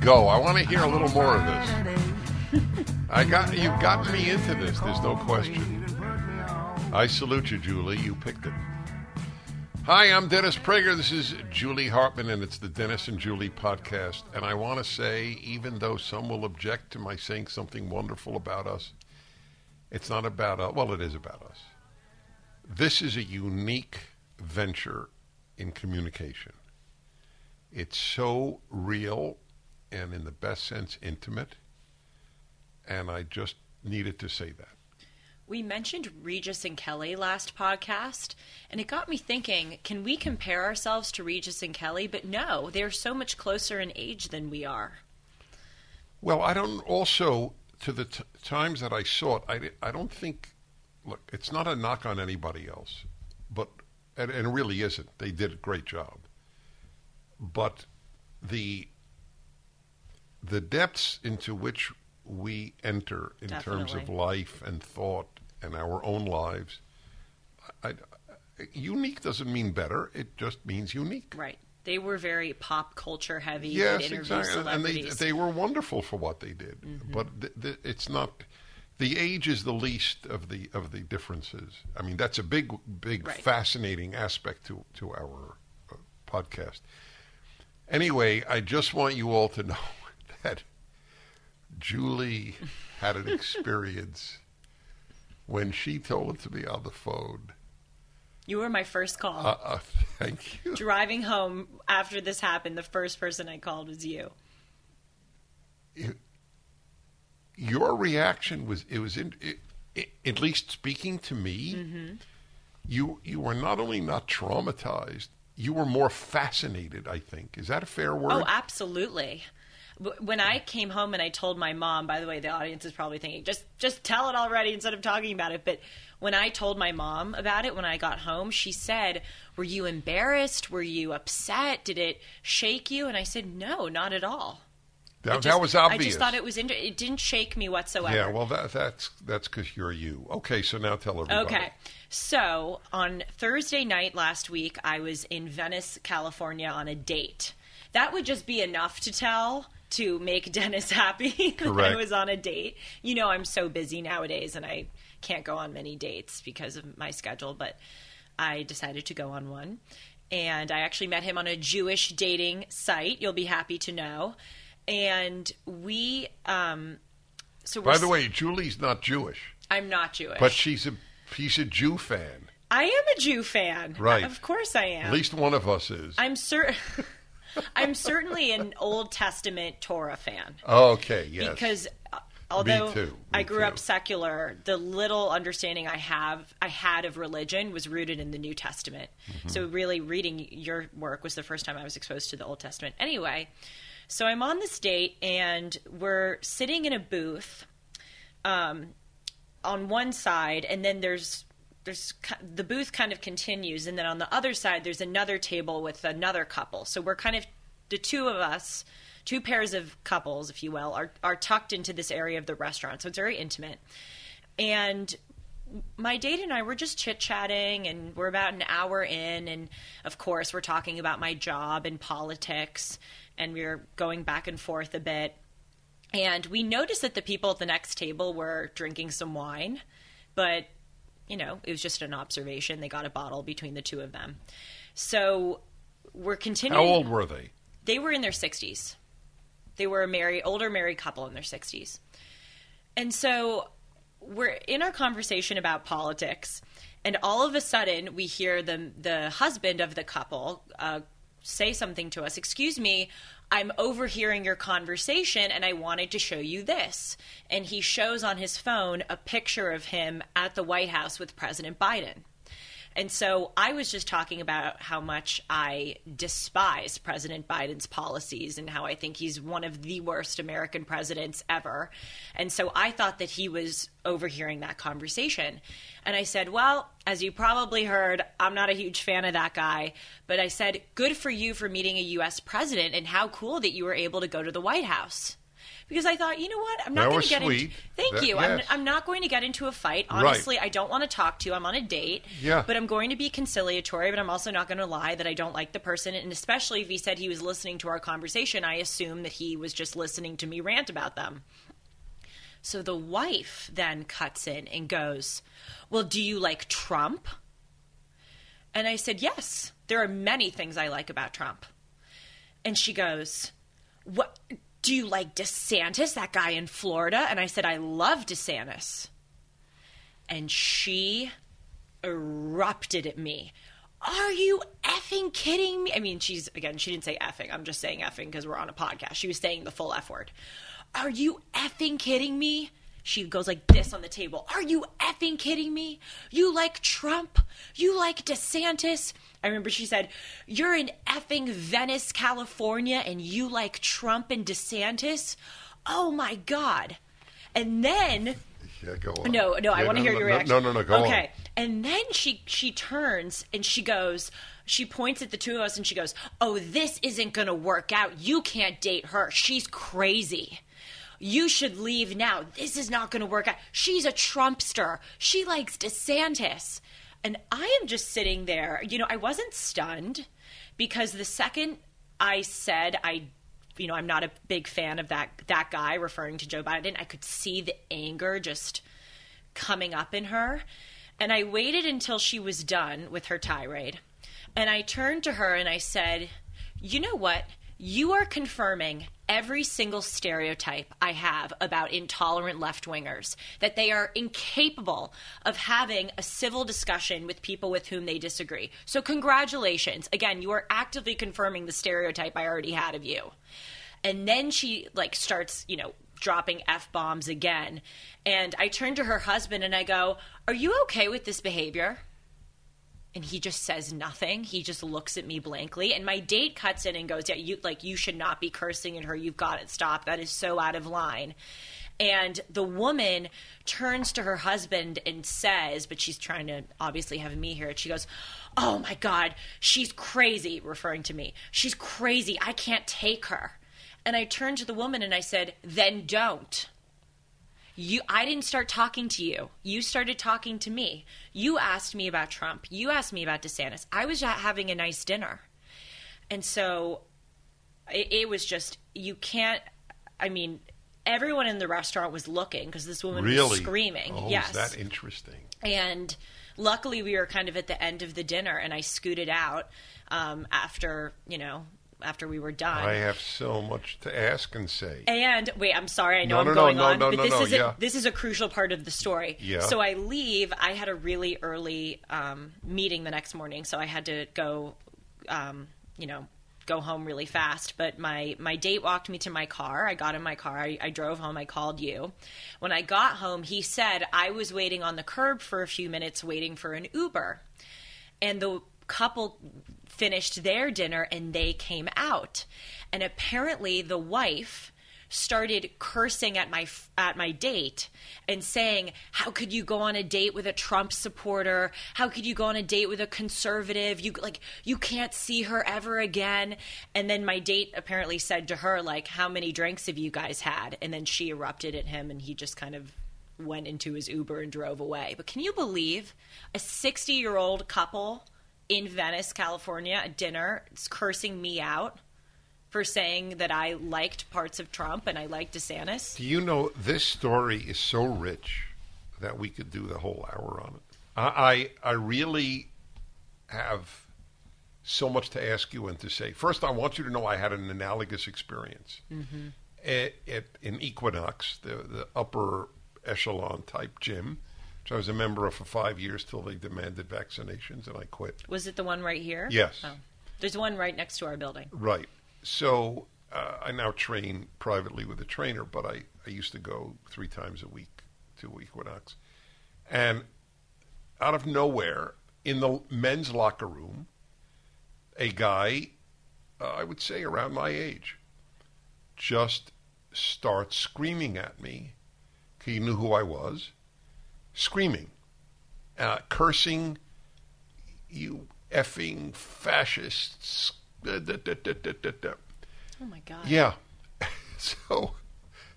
Go. I want to hear a little more of this. You've gotten me into this. There's no question. I salute you, Julie. You picked it. Hi, I'm Dennis Prager. This is Julie Hartman, and it's the Dennis and Julie podcast. And I want to say, even though some will object to my saying something wonderful about us, it's not about us. Well, it is about us. This is a unique venture in communication. It's so real and in the best sense, intimate. And I just needed to say that. We mentioned Regis and Kelly last podcast, and it got me thinking, can we compare ourselves to Regis and Kelly? But no, they're so much closer in age than we are. Well, I don't also, to the times that I saw it, I don't think, look, it's not a knock on anybody else, but, and it really isn't. They did a great job. But the depths into which we enter in terms of life and thought and our own lives, unique doesn't mean better. It just means unique. Right. They were very pop culture heavy. Yes, exactly. Celebrities. And they were wonderful for what they did. Mm-hmm. But it's not. The age is the least of the differences. I mean, that's a big, right, fascinating aspect to our podcast. Anyway, I just want you all to know that Julie had an experience when she told it to me on the phone. You were my first call. Thank you. Driving home after this happened, the first person I called was you. Your reaction was at least speaking to me, mm-hmm, you were not only not traumatized, you were more fascinated, I think. Is that a fair word? Oh, absolutely. When I came home and I told my mom, by the way, the audience is probably thinking, just tell it already instead of talking about it. But when I told my mom about it, when I got home, she said, were you embarrassed? Were you upset? Did it shake you? And I said, no, not at all. That was obvious. I just thought it was it didn't shake me whatsoever. Yeah, well, that's because you're you. Okay, so now tell everybody. Okay, so on Thursday night last week, I was in Venice, California on a date. That would just be enough to tell, to make Dennis happy that I was on a date. You know, I'm so busy nowadays, and I can't go on many dates because of my schedule, but I decided to go on one. And I actually met him on a Jewish dating site, you'll be happy to know. And we, by the way, Julie's not Jewish. I'm not Jewish. But she's a Jew fan. I am a Jew fan. Right. Of course I am. At least one of us is. I'm certainly an Old Testament Torah fan. Oh, okay, yes. Because although I grew up secular, the little understanding I had of religion was rooted in the New Testament. Mm-hmm. So really reading your work was the first time I was exposed to the Old Testament. Anyway, so I'm on this date, and we're sitting in a booth on one side, and then there's the booth kind of continues, and then on the other side there's another table with another couple. So we're kind of the two of us, two pairs of couples, if you will, are tucked into this area of the restaurant. So it's very intimate. And my date and I were just chit-chatting, and we're about an hour in, and of course we're talking about my job and politics, and we were going back and forth a bit. And we noticed that the people at the next table were drinking some wine, but you know, it was just an observation. They got a bottle between the two of them. So we're continuing. How old were they? They were in their 60s. They were a older married couple in their 60s. And so we're in our conversation about politics, and all of a sudden we hear the husband of the couple say something to us. Excuse me, I'm overhearing your conversation and I wanted to show you this. And he shows on his phone a picture of him at the White House with President Biden. And so I was just talking about how much I despise President Biden's policies and how I think he's one of the worst American presidents ever. And so I thought that he was overhearing that conversation. And I said, well, as you probably heard, I'm not a huge fan of that guy. But I said, good for you for meeting a U.S. president, and how cool that you were able to go to the White House. Because I thought, you know what? I'm not going to get into – thank you. Yes. I'm not going to get into a fight. Honestly, right. I don't want to talk to you. I'm on a date. Yeah. But I'm going to be conciliatory, but I'm also not going to lie that I don't like the person. And especially if he said he was listening to our conversation, I assume that he was just listening to me rant about them. So the wife then cuts in and goes, well, do you like Trump? And I said, yes. There are many things I like about Trump. And she goes, what – do you like DeSantis, that guy in Florida? And I said, I love DeSantis. And she erupted at me. Are you effing kidding me? I mean, she didn't say effing. I'm just saying effing because we're on a podcast. She was saying the full F word. Are you effing kidding me? She goes like this on the table. Are you effing kidding me? You like Trump? You like DeSantis? I remember she said, you're in effing Venice, California, and you like Trump and DeSantis? Oh, my God. And then – yeah, go on. I want to hear your reaction. No, go on. Okay. And then she turns and she goes – she points at the two of us and she goes, oh, this isn't going to work out. You can't date her. She's crazy. You should leave now. This is not going to work out. She's a Trumpster. She likes DeSantis. And I am just sitting there, you know, I wasn't stunned because the second I said I'm not a big fan of that guy referring to Joe Biden, I could see the anger just coming up in her. And I waited until she was done with her tirade. And I turned to her and I said, you know what? You are confirming every single stereotype I have about intolerant left-wingers, that they are incapable of having a civil discussion with people with whom they disagree. So congratulations. Again, you are actively confirming the stereotype I already had of you. And then she starts, dropping F-bombs again. And I turn to her husband and I go, are you okay with this behavior? And he just says nothing. He just looks at me blankly. And my date cuts in and goes, yeah, you should not be cursing at her. You've got it. Stop. That is so out of line. And the woman turns to her husband and says, but she's trying to obviously have me hear it. She goes, oh, my God, she's crazy, referring to me. She's crazy. I can't take her. And I turned to the woman and I said, then don't. I didn't start talking to you. You started talking to me. You asked me about Trump. You asked me about DeSantis. I was having a nice dinner. And so it was just, you can't, I mean, everyone in the restaurant was looking because this woman was screaming. Oh, yes. Is that interesting? And luckily we were kind of at the end of the dinner and I scooted out after we were done. I have so much to ask and say. And wait, I'm sorry. I know this is a crucial part of the story. Yeah. So I leave. I had a really early meeting the next morning, so I had to go, go home really fast. But my date walked me to my car. I got in my car. I drove home. I called you. When I got home, he said I was waiting on the curb for a few minutes waiting for an Uber. And the couple finished their dinner and they came out, and apparently the wife started cursing at my date and saying, how could you go on a date with a Trump supporter? How could you go on a date with a conservative? You can't see her ever again. And then my date apparently said to her, how many drinks have you guys had? And then she erupted at him and he just kind of went into his Uber and drove away. But can you believe a 60-year-old couple in Venice, California, at dinner, cursing me out for saying that I liked parts of Trump and I liked DeSantis? Do you know this story is so rich that we could do the whole hour on it? I really have so much to ask you and to say. First, I want you to know I had an analogous experience. Mm-hmm. in Equinox, the upper echelon type gym, which I was a member of for 5 years till they demanded vaccinations, and I quit. Was it the one right here? Yes. Oh. There's one right next to our building. Right. So I now train privately with a trainer, but I used to go 3 times a week to Equinox. And out of nowhere, in the men's locker room, a guy, I would say around my age, just starts screaming at me. He knew who I was. Screaming. Cursing, you effing fascists. Oh, my God. Yeah. So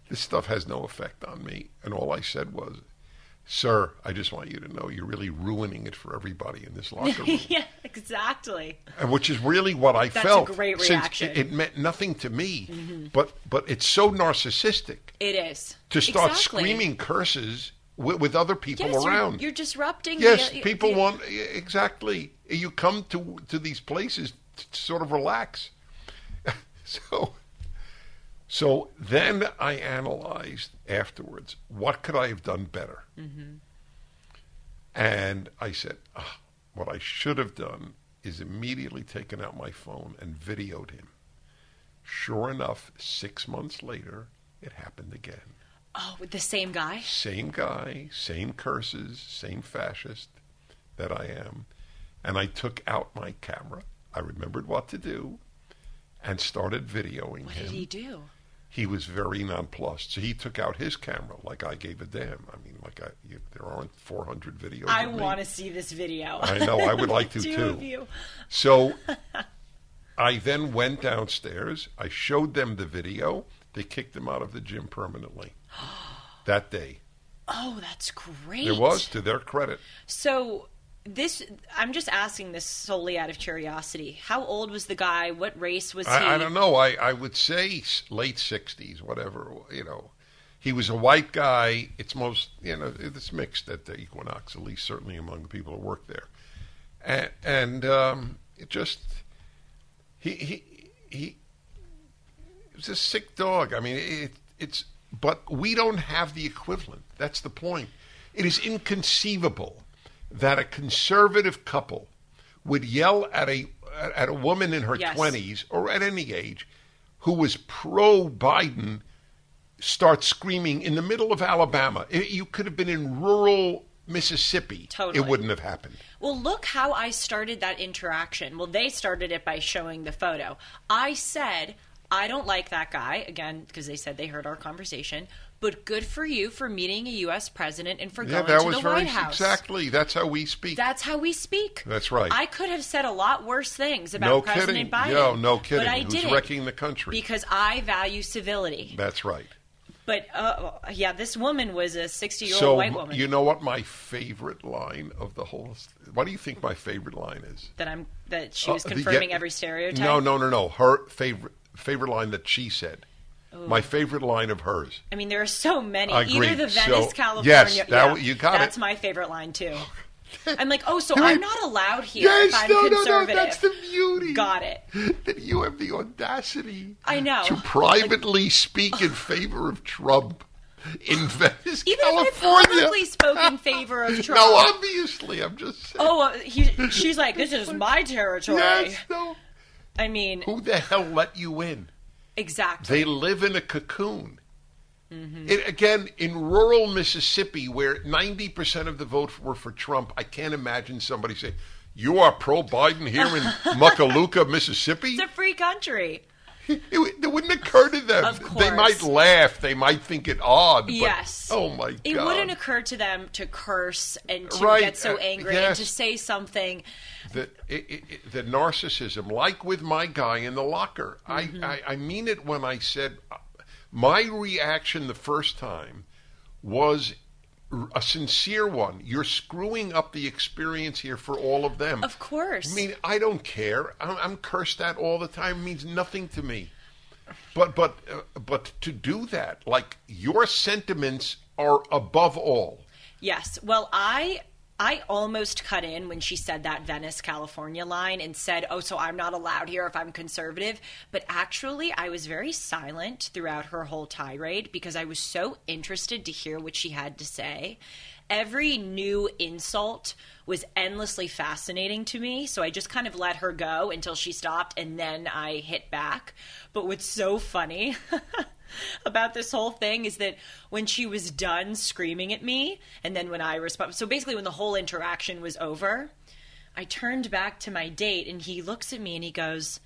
this stuff has no effect on me. And all I said was, sir, I just want you to know you're really ruining it for everybody in this locker room. Yeah, exactly. And which is really what I felt. That's a great reaction. Since it meant nothing to me, mm-hmm. but it's so narcissistic. It is. To start screaming curses with other people around. You're disrupting. Yes, people want, exactly. You come to these places to sort of relax. So then I analyzed afterwards, what could I have done better? Mm-hmm. And I said, what I should have done is immediately taken out my phone and videoed him. Sure enough, 6 months later, it happened again. Oh, with the same guy? Same guy, same curses, same fascist that I am. And I took out my camera. I remembered what to do and started videoing him. What did he do? He was very nonplussed. So he took out his camera like I gave a damn. I mean, there aren't 400 videos. I want to see this video. I know. I would like to, too. Two of you. So I then went downstairs. I showed them the video. They kicked him out of the gym permanently that day. Oh, that's great. It was, to their credit. So this, I'm just asking this solely out of curiosity. How old was the guy? What race was he? I don't know. I would say late 60s, whatever, you know. He was a white guy. It's mixed at the Equinox, at least certainly among the people who work there. And it just, he was a sick dog. I mean, it's, but we don't have the equivalent. That's the point. It is inconceivable that a conservative couple would yell at a woman in her 20s or at any age who was pro-Biden, start screaming in the middle of Alabama. You could have been in rural Mississippi. Totally. It wouldn't have happened. Well, look how I started that interaction. Well, they started it by showing the photo. I said, I don't like that guy, again, because they said they heard our conversation. But good for you for meeting a U.S. president and for going to the White House. Exactly. That's how we speak. That's how we speak. That's right. I could have said a lot worse things about President Biden. No, no kidding. But I didn't. Who's wrecking the country? Because I value civility. That's right. But, this woman was a 60-year-old white woman. So, you know what my favorite line of the whole... What do you think my favorite line is? That she was confirming every stereotype? No. Her favorite line that she said. Ooh. My favorite line of hers. I mean, there are so many. Either the Venice, California. Yes, you got it. That's my favorite line, too. I'm like, I'm not allowed here if I'm conservative. No, that's the beauty. Got it. That you have the audacity to privately speak in favor of Trump in Venice, California. Even publicly spoke in favor of Trump. No, obviously. I'm just saying. She's like, this is my territory. Yes, no. I mean. Who the hell let you in? Exactly. They live in a cocoon. Mm-hmm. Again, in rural Mississippi, where 90% of the vote were for Trump, I can't imagine somebody saying, you are pro-Biden here in Muckaluca, Mississippi? It's a free country. It wouldn't occur to them. Of course. They might laugh. They might think it odd. Yes. But, oh, my God. It wouldn't occur to them to curse and to get so angry and to say something. The narcissism, like with my guy in the locker. Mm-hmm. I mean it when I said my reaction the first time was a sincere one. You're screwing up the experience here for all of them. Of course. I mean, I don't care. I'm cursed at all the time. It means nothing to me. But to do that, like your sentiments are above all. Yes. Well, I I almost cut in when she said that Venice, California line and said, oh, so I'm not allowed here if I'm conservative. But actually, I was very silent throughout her whole tirade because I was so interested to hear what she had to say. Every new insult was endlessly fascinating to me. So I just kind of let her go until she stopped and then I hit back. But what's so funny about this whole thing is that when she was done screaming at me and then when I responded, so basically when the whole interaction was over, I turned back to my date and he looks at me and he goes,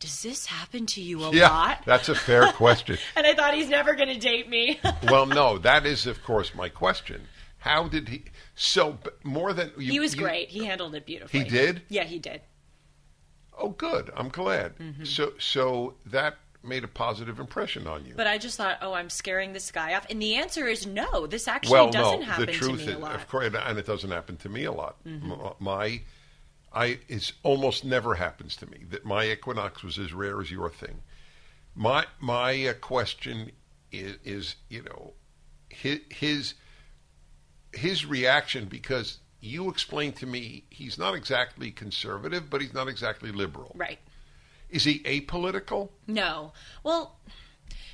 does this happen to you a lot? That's a fair question. And I thought he's never going to date me. Well, no, that is, of course, my question. How did he? So more than he was great. He handled it beautifully. He did. Yeah, he did. Oh, good. I'm glad. Mm-hmm. So that made a positive impression on you. But I just thought, oh, I'm scaring this guy off. And the answer is no. This actually doesn't happen to me a lot. Of course, and it doesn't happen to me a lot. Mm-hmm. It almost never happens to me that my Equinox was as rare as your thing. My question is you know his reaction, because you explained to me he's not exactly conservative, but he's not exactly liberal. Right. Is he apolitical? No. Well,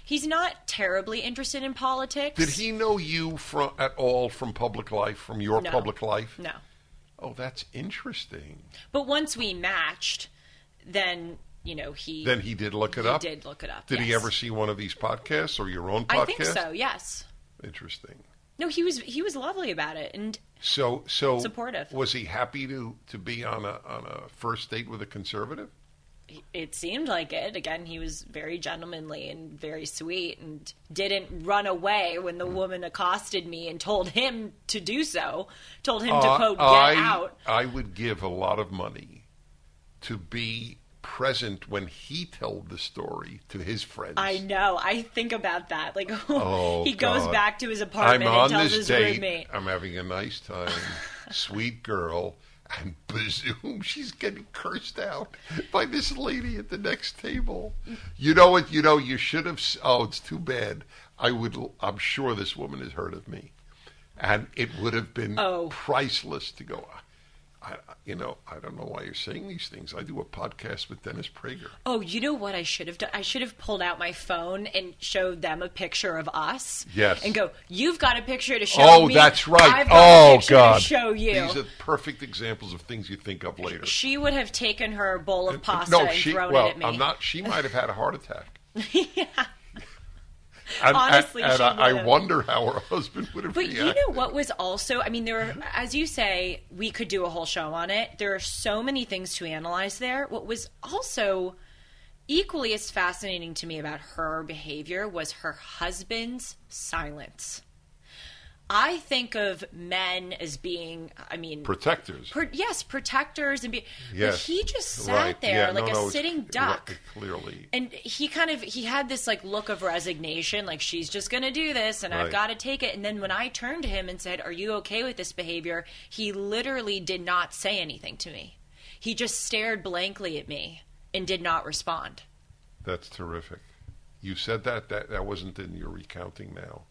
he's not terribly interested in politics. Did he know you at all from public life, from your public life? No. Oh, that's interesting. But once we matched, then... you know, he did look it up? He did look it up, Did he ever see one of these podcasts or your own podcast? I think so, yes. Interesting. No, he was lovely about it and so supportive. Was he happy to be on a first date with a conservative? It seemed like it. Again, he was very gentlemanly and very sweet and didn't run away when the woman accosted me and told him to do so, told him to, quote, get out. I would give a lot of money to be present when he told the story to his friends. I know. I think about that. Like, he goes back to his apartment and tells his roommate. I'm having a nice time. Sweet girl. And presume she's getting cursed out by this lady at the next table. You know what? You know, you should have. Oh, it's too bad. I'm sure this woman has heard of me. And it would have been priceless to go on. I don't know why you're saying these things. I do a podcast with Dennis Prager. Oh, you know what I should have done? I should have pulled out my phone and showed them a picture of us. Yes. And go, you've got a picture to show me. Oh, that's right. I've got a picture to show you. These are perfect examples of things you think of later. She would have taken her bowl of pasta and thrown it at me. She might have had a heart attack. Yeah. And, honestly, and I wonder how her husband would have reacted. But you know what was also, I mean, there were, as you say, we could do a whole show on it. There are so many things to analyze there. What was also equally as fascinating to me about her behavior was her husband's silence. I think of men as being, I mean... protectors. Protectors. But he just sat there a sitting duck. Clearly. And he had this, like, look of resignation, like, she's just going to do this, and I've got to take it. And then when I turned to him and said, are you okay with this behavior? He literally did not say anything to me. He just stared blankly at me and did not respond. That's terrific. You said that wasn't in your recounting now.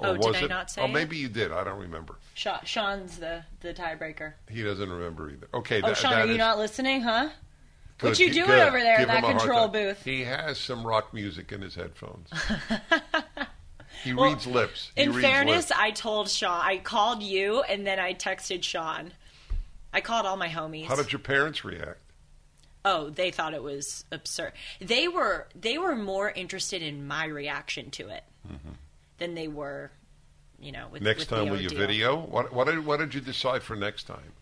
Or did I not say it? Oh, maybe you did. I don't remember. Sean's the tiebreaker. He doesn't remember either. Okay. Sean, are you not listening, huh? Good. What you doing over there in that control booth? He has some rock music in his headphones. He reads lips. In fairness, I told Sean. I called you, and then I texted Sean. I called all my homies. How did your parents react? Oh, they thought it was absurd. They were more interested in my reaction to it. Mm-hmm. Than they were, you know, with next time with your video. What did you decide for next time?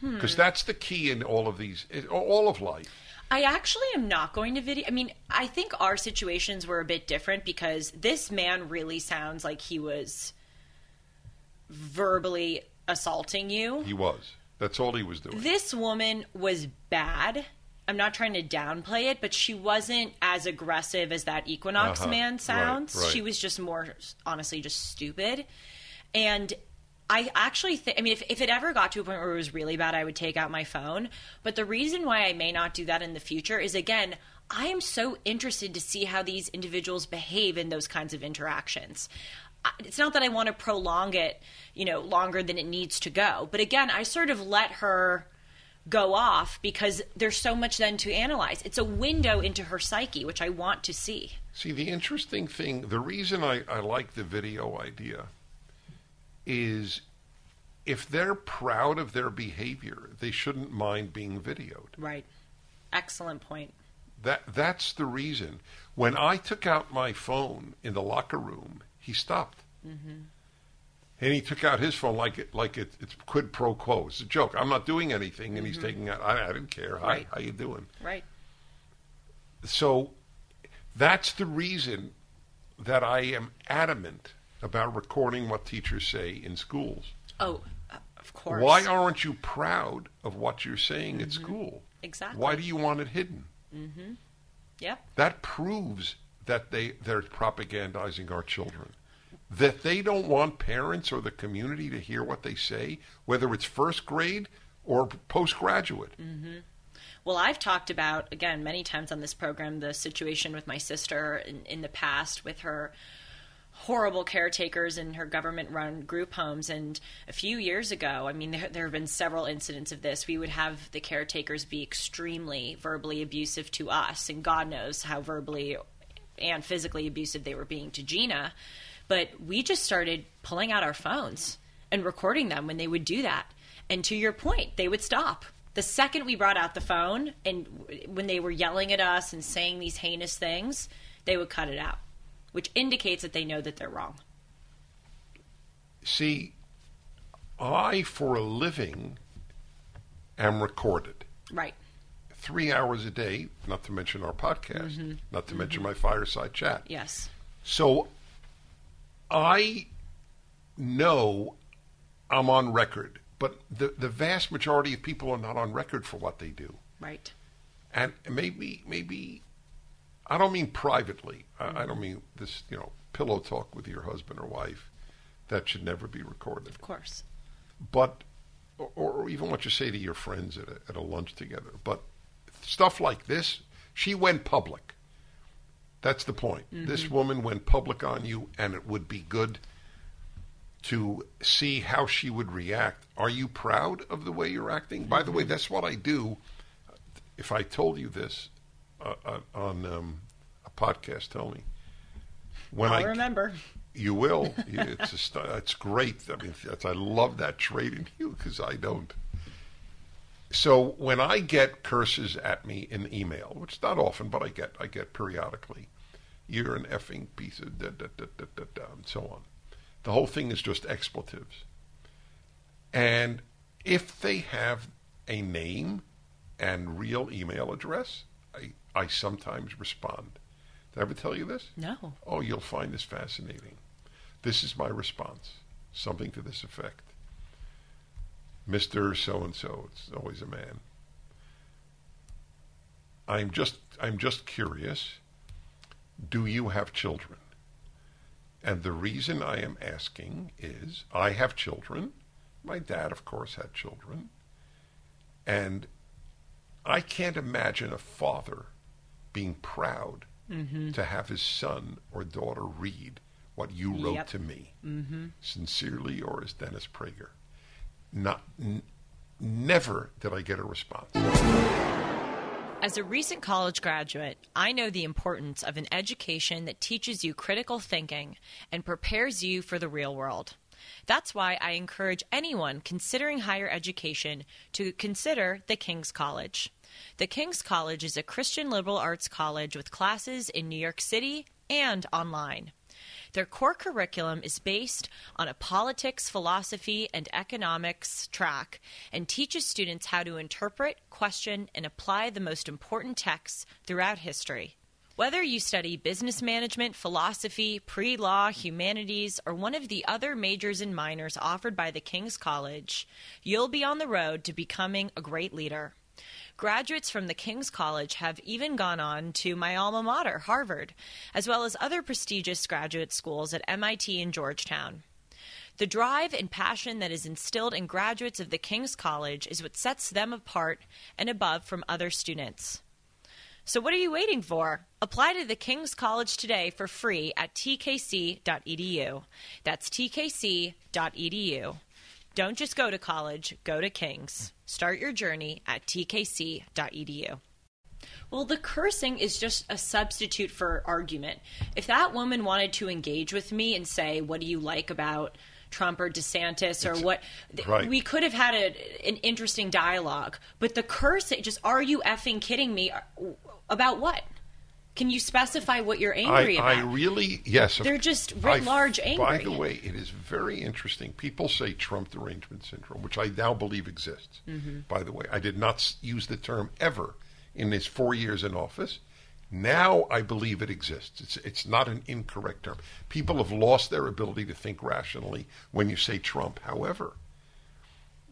Because that's the key in all of these, all of life. I actually am not going to video. I mean, I think our situations were a bit different because this man really sounds like he was verbally assaulting you. He was. That's all he was doing. This woman was bad. I'm not trying to downplay it, but she wasn't as aggressive as that Equinox man sounds. Right. She was just more, honestly, just stupid. And I actually think, I mean, if it ever got to a point where it was really bad, I would take out my phone. But the reason why I may not do that in the future is, again, I am so interested to see how these individuals behave in those kinds of interactions. it's not that I want to prolong it, you know, longer than it needs to go. But again, I sort of let her go off because there's so much then to analyze. It's a window into her psyche, which I want to see. See, the interesting thing, the reason I like the video idea is if they're proud of their behavior, they shouldn't mind being videoed. Right. Excellent point. That's the reason. When I took out my phone in the locker room, he stopped. Mm-hmm. And he took out his phone like it's quid pro quo. It's a joke. I'm not doing anything, and mm-hmm. he's taking out, I don't care. Hi, right. How you doing? Right. So that's the reason that I am adamant about recording what teachers say in schools. Oh, of course. Why aren't you proud of what you're saying mm-hmm. at school? Exactly. Why do you want it hidden? Mm-hmm. Yep. That proves that they're propagandizing our children. That they don't want parents or the community to hear what they say, whether it's first grade or postgraduate. Mm-hmm. Well, I've talked about, again, many times on this program, the situation with my sister in the past with her horrible caretakers in her government-run group homes. And a few years ago, I mean, there have been several incidents of this. We would have the caretakers be extremely verbally abusive to us, and God knows how verbally and physically abusive they were being to Gina. But we just started pulling out our phones and recording them when they would do that. And to your point, they would stop. The second we brought out the phone and when they were yelling at us and saying these heinous things, they would cut it out, which indicates that they know that they're wrong. See, I, for a living, am recorded. Right. 3 hours a day, not to mention our podcast, mm-hmm. not to mm-hmm. mention my fireside chat. Yes. So I know I'm on record, but the vast majority of people are not on record for what they do. Right. And maybe I don't mean privately. Mm-hmm. I don't mean this, you know, pillow talk with your husband or wife. That should never be recorded. Of course. But, or even what you say to your friends at a lunch together. But stuff like this, she went public. That's the point. Mm-hmm. This woman went public on you, and it would be good to see how she would react. Are you proud of the way you're acting? Mm-hmm. By the way, that's what I do. If I told you this, on a podcast, tell me. When I'll remember. You will. It's great. I mean, I love that trait in you because I don't. So when I get curses at me in email, which is not often, but I get periodically, you're an effing piece of da-da-da-da-da-da, and so on. The whole thing is just expletives. And if they have a name and real email address, I sometimes respond. Did I ever tell you this? No. Oh, you'll find this fascinating. This is my response. Something to this effect. Mr. So-and-so, it's always a man. I'm just curious. Do you have children? And the reason I am asking is I have children. My dad, of course, had children. And I can't imagine a father being proud mm-hmm. to have his son or daughter read what you wrote yep. to me. Mm-hmm. Sincerely, yours, Dennis Prager. Never did I get a response. As a recent college graduate, I know the importance of an education that teaches you critical thinking and prepares you for the real world. That's why I encourage anyone considering higher education to consider the King's College. The King's College is a Christian liberal arts college with classes in New York City and online. Their core curriculum is based on a politics, philosophy, and economics track and teaches students how to interpret, question, and apply the most important texts throughout history. Whether you study business management, philosophy, pre-law, humanities, or one of the other majors and minors offered by the King's College, you'll be on the road to becoming a great leader. Graduates from the King's College have even gone on to my alma mater, Harvard, as well as other prestigious graduate schools at MIT and Georgetown. The drive and passion that is instilled in graduates of the King's College is what sets them apart and above from other students. So what are you waiting for? Apply to the King's College today for free at tkc.edu. That's tkc.edu. Don't just go to college, go to King's. Start your journey at tkc.edu. Well, the cursing is just a substitute for argument. If that woman wanted to engage with me and say, what do you like about Trump or DeSantis or what, right, we could have had an interesting dialogue. But the cursing, just, are you effing kidding me? About what? Can you specify what you're angry about? Yes. They're just writ large angry. By the way, it is very interesting. People say Trump derangement syndrome, which I now believe exists. Mm-hmm. By the way, I did not use the term ever in his 4 years in office. Now I believe it exists. It's not an incorrect term. People have lost their ability to think rationally when you say Trump. However,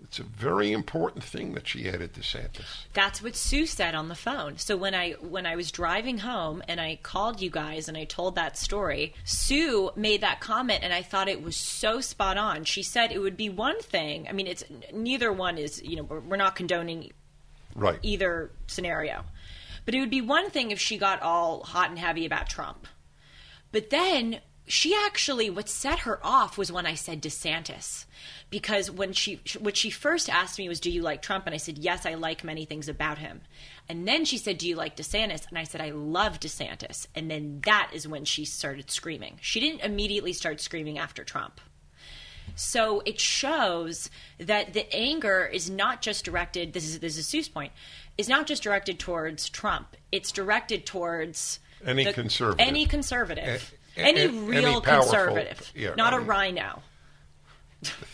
it's a very important thing that she added, DeSantis. That's what Sue said on the phone. So when I was driving home and I called you guys and I told that story, Sue made that comment and I thought it was so spot on. She said it would be one thing. I mean, it's neither one is, you know, we're not condoning either scenario. But it would be one thing if she got all hot and heavy about Trump. But then she actually, what set her off was when I said DeSantis. Because when what she first asked me was, do you like Trump? And I said, yes, I like many things about him. And then she said, do you like DeSantis? And I said, I love DeSantis. And then that is when she started screaming. She didn't immediately start screaming after Trump. So it shows that the anger is not just directed, this is Sue's point, is not just directed towards Trump. It's directed towards any conservative. Any conservative. Any powerful conservative. Yeah, not a rhino.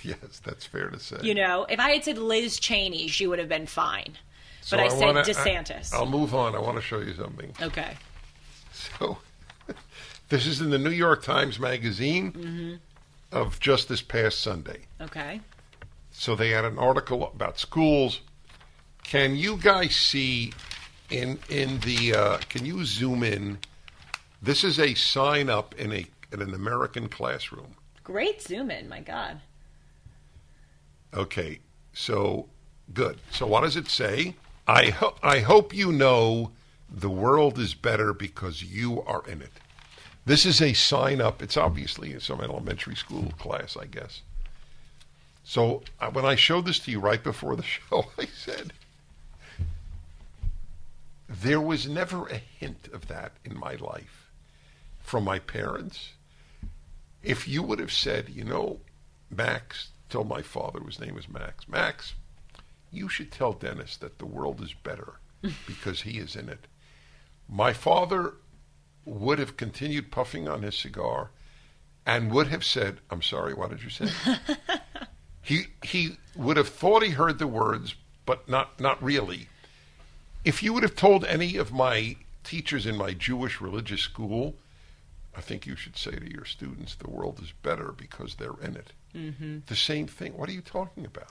Yes, that's fair to say. You know, if I had said Liz Cheney, she would have been fine. So but I said DeSantis. I'll move on. I want to show you something. Okay. So this is in the New York Times Magazine. Mm-hmm. Of just this past Sunday. Okay. So they had an article about schools. Can you guys see in the can you zoom in? This is a sign up in an American classroom. Great zoom in, my God. Okay. So good. So what does it say? I hope you know the world is better because you are in it. This is a sign-up. It's obviously in some elementary school class, I guess. So when I showed this to you right before the show, I said, there was never a hint of that in my life from my parents. If you would have said, you know, Max, till my father, his name was Max. Max, you should tell Dennis that the world is better because he is in it. My father would have continued puffing on his cigar and would have said, I'm sorry, what did you say? He would have thought he heard the words, but not really. If you would have told any of my teachers in my Jewish religious school, I think you should say to your students, the world is better because they're in it. Mm-hmm. The same thing. What are you talking about?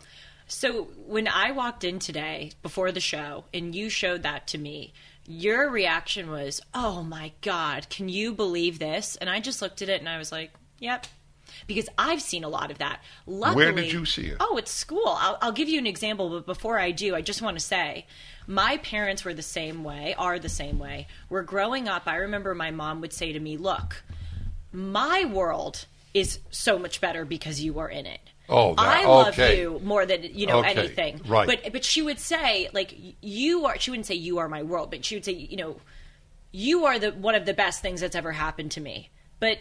So when I walked in today before the show and you showed that to me, your reaction was, oh my God, can you believe this? And I just looked at it and I was like, yep, because I've seen a lot of that. Luckily, where did you see it? Oh, it's school. I'll give you an example, but before I do, I just want to say my parents were the same way, are the same way. We're growing up. I remember my mom would say to me, look, my world is so much better because you were in it. Oh, I love you more than, you know, anything. Right. But she would say, like, you are, she wouldn't say you are my world, but she would say, you know, you are one of the best things that's ever happened to me. But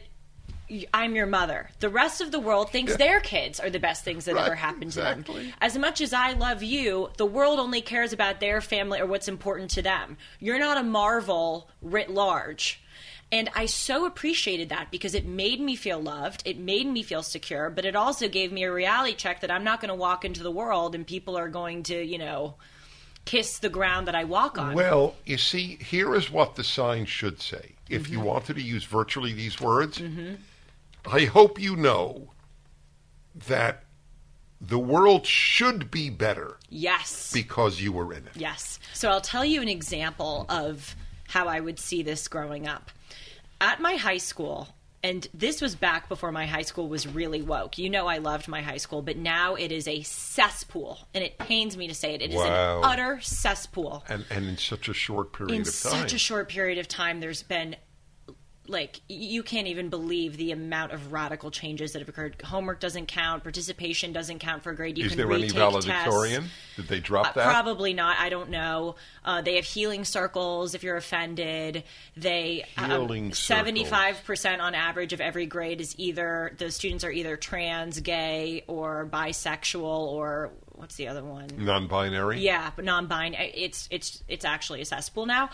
I'm your mother. The rest of the world thinks their kids are the best things that ever happened to them. As much as I love you, the world only cares about their family or what's important to them. You're not a marvel writ large. And I so appreciated that because it made me feel loved. It made me feel secure, but it also gave me a reality check that I'm not going to walk into the world and people are going to, you know, kiss the ground that I walk on. Well, you see, here is what the sign should say. If you wanted to use virtually these words, I hope you know that the world should be better. Yes. Because you were in it. Yes. So I'll tell you an example of how I would see this growing up. At my high school, And this was back before my high school was really woke. You know, I loved my high school, but now it is a cesspool. And it pains me to say it. It is an utter cesspool. And in such a short period of time. In such a short period of time, there's been, like, you can't even believe the amount of radical changes that have occurred. Homework doesn't count. Participation doesn't count for a grade. Is there any valedictorian? Did they drop that? Probably not. I don't know. They have healing circles if you're offended. They 75% on average of every grade is either – the students are either trans, gay, or bisexual, or – what's the other one? Non-binary? Yeah, but non-binary. It's actually a cesspool now.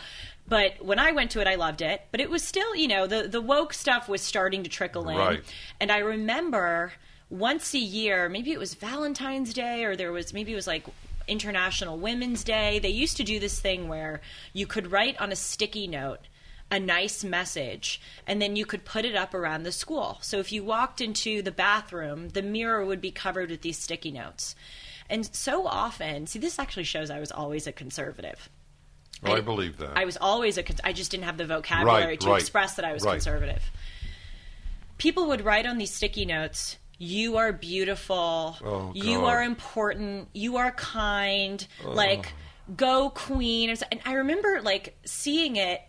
But when I went to it, I loved it. But it was still, you know, the woke stuff was starting to trickle in. Right. And I remember once a year, maybe it was Valentine's Day or there was maybe it was like International Women's Day. They used to do this thing where you could write on a sticky note a nice message, and then you could put it up around the school. So if you walked into the bathroom, the mirror would be covered with these sticky notes. And so often, see, this actually shows I was always a conservative. Well, I believe that. I was always a I just didn't have the vocabulary to express that I was conservative. People would write on these sticky notes, "You are beautiful. Oh, you are important. You are kind. Oh. Like, go queen." And I remember, like, seeing it.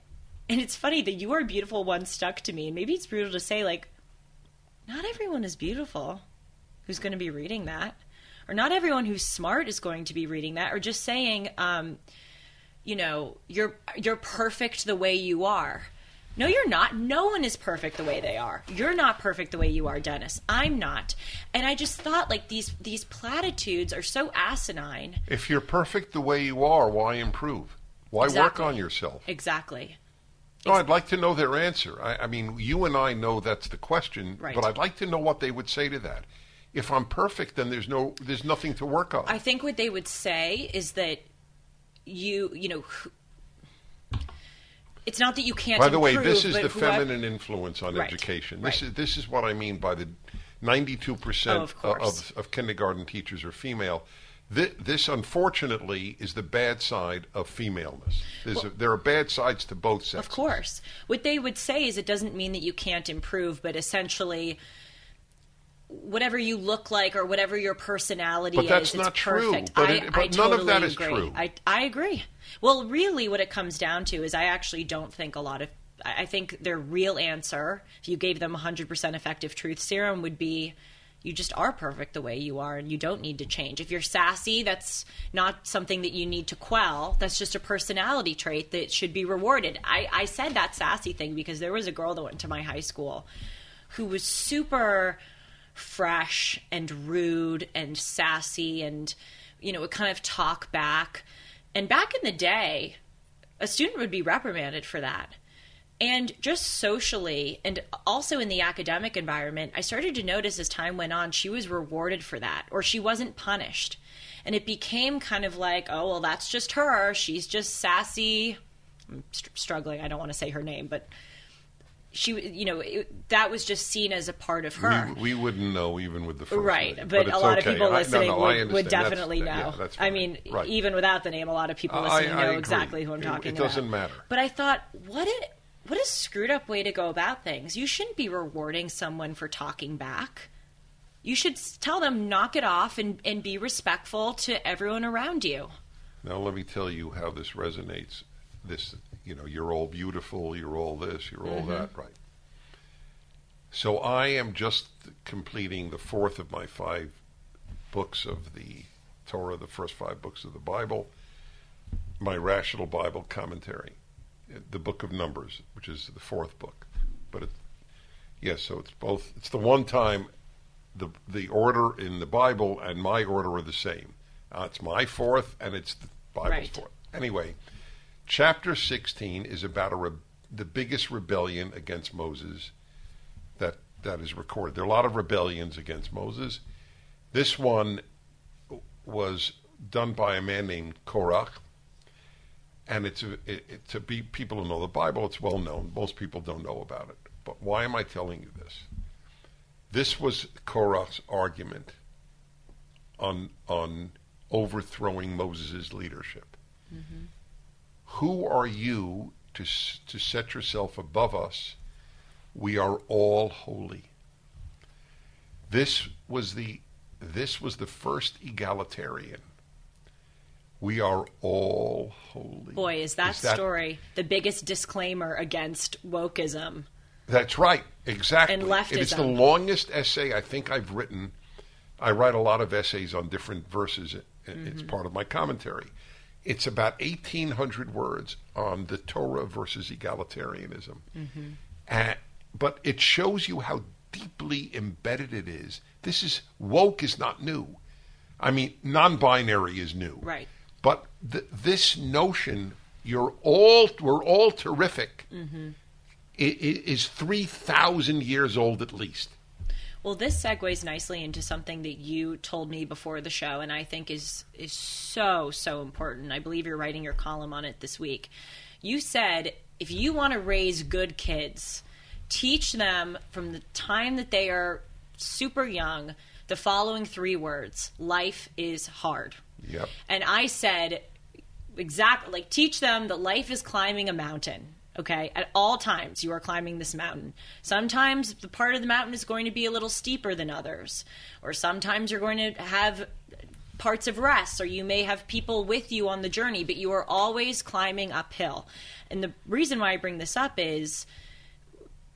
And it's funny that "you are beautiful" one stuck to me. And maybe it's brutal to say, like, not everyone is beautiful who's going to be reading that. Or not everyone who's smart is going to be reading that, or just saying, you know, you're perfect the way you are. No, you're not. No one is perfect the way they are. You're not perfect the way you are, Dennis. I'm not. And I just thought, like, these platitudes are so asinine. If you're perfect the way you are, why improve? Why work on yourself? Exactly. No, I'd like to know their answer. I mean, you and I know that's the question, but I'd like to know what they would say to that. If I'm perfect, then there's nothing to work on. I think what they would say is that you know, it's not that you can't. By the way, this is the feminine influence on education. This is what I mean by the 92% of kindergarten teachers are female. This, unfortunately, is the bad side of femaleness. There are bad sides to both sexes. Of course. What they would say is it doesn't mean that you can't improve, but essentially whatever you look like or whatever your personality is, it's perfect. But that's not true. But none of that is true. I agree. Well, really what it comes down to is I actually don't think I think their real answer, if you gave them 100% effective truth serum, would be you just are perfect the way you are and you don't need to change. If you're sassy, that's not something that you need to quell. That's just a personality trait that should be rewarded. I said that sassy thing because there was a girl that went to my high school who was super fresh and rude and sassy and, you know, would kind of talk back. And back in the day, a student would be reprimanded for that. And just socially and also in the academic environment, I started to notice as time went on, she was rewarded for that, or she wasn't punished. And it became kind of like, oh, well, that's just her. She's just sassy. I'm struggling. I don't want to say her name, but she, you know, that was just seen as a part of her. We wouldn't know even with the first name. But a lot of people listening would definitely know. Yeah, I mean, even without the name, a lot of people listening know exactly who I'm talking about. It doesn't matter. But I thought, what a screwed up way to go about things. You shouldn't be rewarding someone for talking back. You should tell them, knock it off and be respectful to everyone around you. Now let me tell you how this resonates. You know, you're all beautiful, you're all this, you're all that, right? So I am just completing the fourth of my 5 books of the Torah, the first 5 books of the Bible, my Rational Bible commentary, the Book of Numbers, which is the 4th book. But so it's both. It's the one time the order in the Bible and my order are the same. It's my 4th, and it's the Bible's 4th. Anyway. Chapter 16 is about the biggest rebellion against Moses that is recorded. There are a lot of rebellions against Moses. This one was done by a man named Korach, and to be people who know the Bible, it's well known. Most people don't know about it. But why am I telling you this? This was Korach's argument on overthrowing Moses' leadership. Mm-hmm. Who are you to set yourself above us We are all holy. This was the first egalitarian. We are all holy. Boy, is that story the biggest disclaimer against wokeism? That's right, exactly. And leftism. It is the longest essay I think I've written. I write a lot of essays on different verses. It's part of my commentary. It's about 1,800 words on the Torah versus egalitarianism. Mm-hmm. But it shows you how deeply embedded it is. Woke is not new. I mean, non-binary is new. Right. But this notion, we're all terrific, is 3,000 years old at least. Well, this segues nicely into something that you told me before the show, and I think is so, so important. I believe you're writing your column on it this week. You said, if you want to raise good kids, teach them from the time that they are super young the following three words: life is hard. Yep. And I said, exactly, like, teach them that life is climbing a mountain. Okay, at all times you are climbing this mountain. Sometimes the part of the mountain is going to be a little steeper than others, or sometimes you're going to have parts of rest, or you may have people with you on the journey, but you are always climbing uphill. And the reason why I bring this up is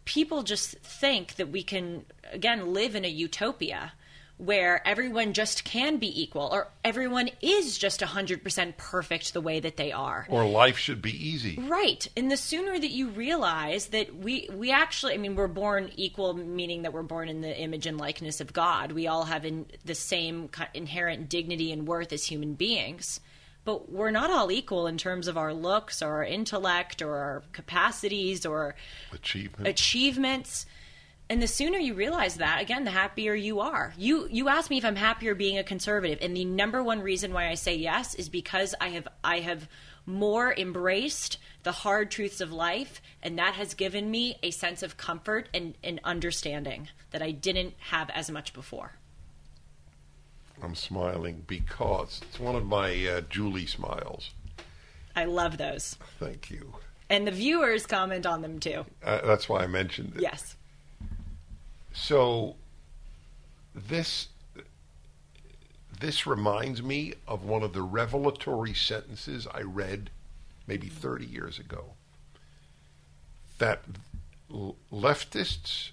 people just think that we can, again, live in a utopia where everyone just can be equal, or everyone is just 100% perfect the way that they are. Or life should be easy. Right. And the sooner that you realize that we actually, I mean, we're born equal, meaning that we're born in the image and likeness of God. We all have the same inherent dignity and worth as human beings. But we're not all equal in terms of our looks or our intellect or our capacities or achievements. And the sooner you realize that, again, the happier you are. You asked me if I'm happier being a conservative, and the number one reason why I say yes is because I have more embraced the hard truths of life, and that has given me a sense of comfort and understanding that I didn't have as much before. I'm smiling because it's one of my Julie smiles. I love those. Thank you. And the viewers comment on them too. That's why I mentioned it. Yes. So this reminds me of one of the revelatory sentences I read maybe 30 years ago, that leftists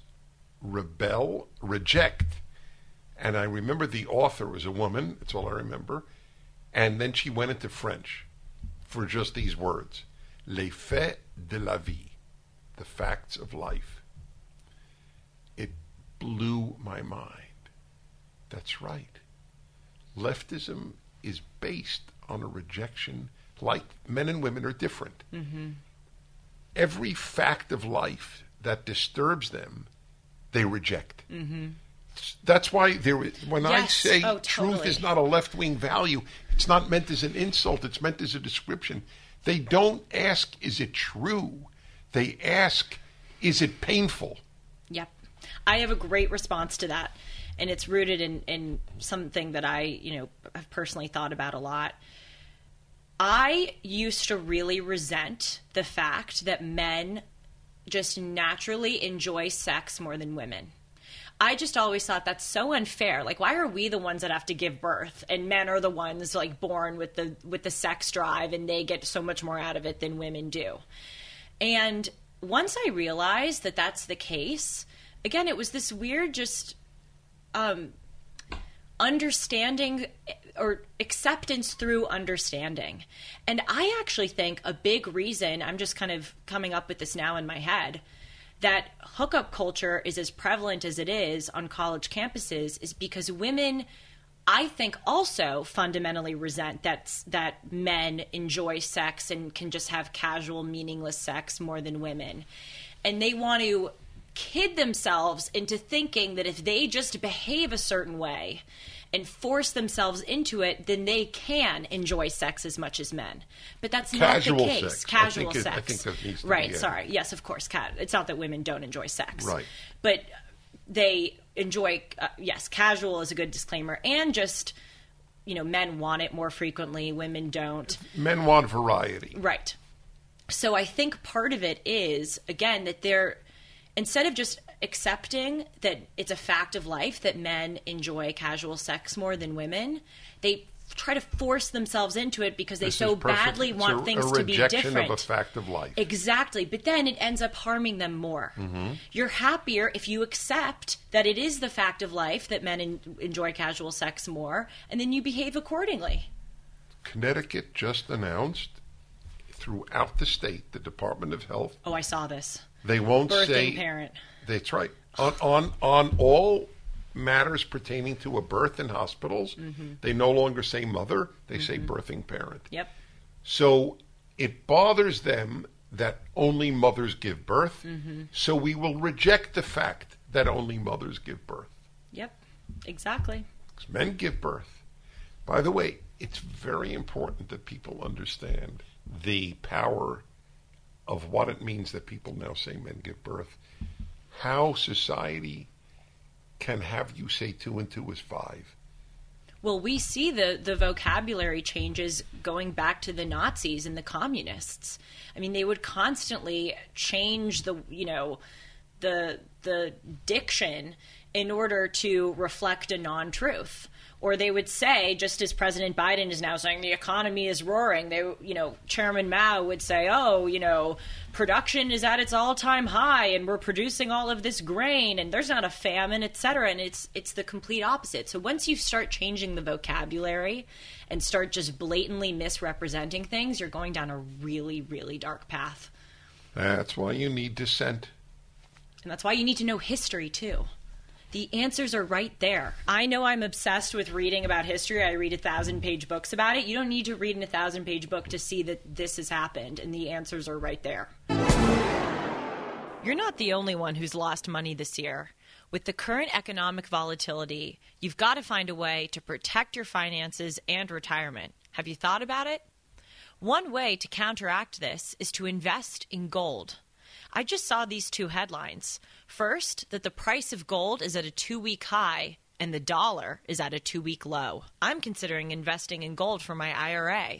reject, and I remember the author was a woman, that's all I remember, and then she went into French for just these words: les faits de la vie, the facts of life. Blew my mind. That's right. Leftism is based on a rejection, like men and women are different. Mm-hmm. Every fact of life that disturbs them, they reject. Mm-hmm. That's why I say truth is not a left-wing value, it's not meant as an insult, it's meant as a description. They don't ask, is it true? They ask, is it painful? Yep. I have a great response to that, and it's rooted in something that I, have personally thought about a lot. I used to really resent the fact that men just naturally enjoy sex more than women. I just always thought that's so unfair. Like, why are we the ones that have to give birth, and men are the ones like born with the sex drive, and they get so much more out of it than women do? And once I realized that that's the case, again, it was this weird just understanding or acceptance through understanding. And I actually think a big reason, I'm just kind of coming up with this now in my head, that hookup culture is as prevalent as it is on college campuses is because women, I think, also fundamentally resent that men enjoy sex and can just have casual, meaningless sex more than women. And they want to kid themselves into thinking that if they just behave a certain way and force themselves into it, then they can enjoy sex as much as men. But that's casual, not the case. Sex. Casual sex. I think that needs to be. Right, sorry. Yes, of course. It's not that women don't enjoy sex. Right. But they enjoy, yes, casual is a good disclaimer. And just, men want it more frequently. Women don't. Men want variety. Right. So I think part of it is, again, that they're instead of just accepting that it's a fact of life that men enjoy casual sex more than women, they try to force themselves into it because they so badly want things to be different. A rejection of a fact of life. Exactly. But then it ends up harming them more. Mm-hmm. You're happier if you accept that it is the fact of life that men enjoy casual sex more, and then you behave accordingly. Connecticut just announced throughout the state, the Department of Health. Oh, I saw this. They won't say parent. That's right. On all matters pertaining to a birth in hospitals, mm-hmm. they no longer say mother, they mm-hmm. say birthing parent. Yep. So it bothers them that only mothers give birth, mm-hmm. so we will reject the fact that only mothers give birth. Yep, exactly. Because men give birth. By the way, it's very important that people understand the power of what it means that people now say men give birth, how society can have you say 2 and 2 is 5. Well, we see the vocabulary changes going back to the Nazis and the communists. I mean, they would constantly change the diction in order to reflect a non-truth. Or they would say, just as President Biden is now saying, the economy is roaring. They, Chairman Mao would say, production is at its all-time high, and we're producing all of this grain, and there's not a famine, et cetera. And it's the complete opposite. So once you start changing the vocabulary and start just blatantly misrepresenting things, you're going down a really, really dark path. That's why you need dissent. And that's why you need to know history, too. The answers are right there. I know I'm obsessed with reading about history. I read 1,000-page books about it. You don't need to read an 1,000-page book to see that this has happened, and the answers are right there. You're not the only one who's lost money this year. With the current economic volatility, you've got to find a way to protect your finances and retirement. Have you thought about it? One way to counteract this is to invest in gold. I just saw these two headlines. First, that the price of gold is at a 2-week high and the dollar is at a 2-week low. I'm considering investing in gold for my IRA.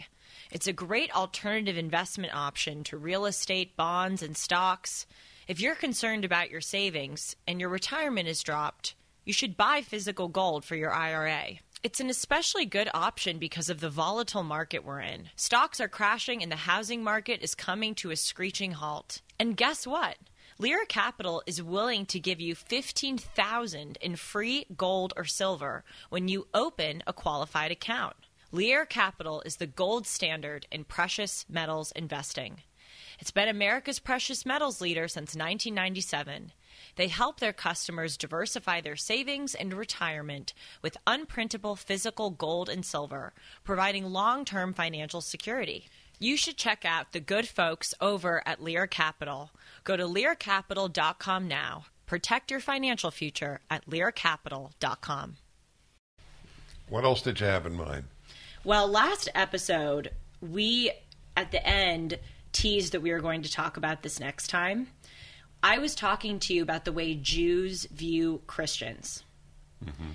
It's a great alternative investment option to real estate, bonds, and stocks. If you're concerned about your savings and your retirement is dropped, you should buy physical gold for your IRA. It's an especially good option because of the volatile market we're in. Stocks are crashing and the housing market is coming to a screeching halt. And guess what? Lear Capital is willing to give you $15,000 in free gold or silver when you open a qualified account. Lear Capital is the gold standard in precious metals investing. It's been America's precious metals leader since 1997. They help their customers diversify their savings and retirement with unprintable physical gold and silver, providing long-term financial security. You should check out the good folks over at Lear Capital. Go to learcapital.com now. Protect your financial future at learcapital.com. What else did you have in mind? Well, last episode, we, at the end, teased that we were going to talk about this next time. I was talking to you about the way Jews view Christians. Mm-hmm.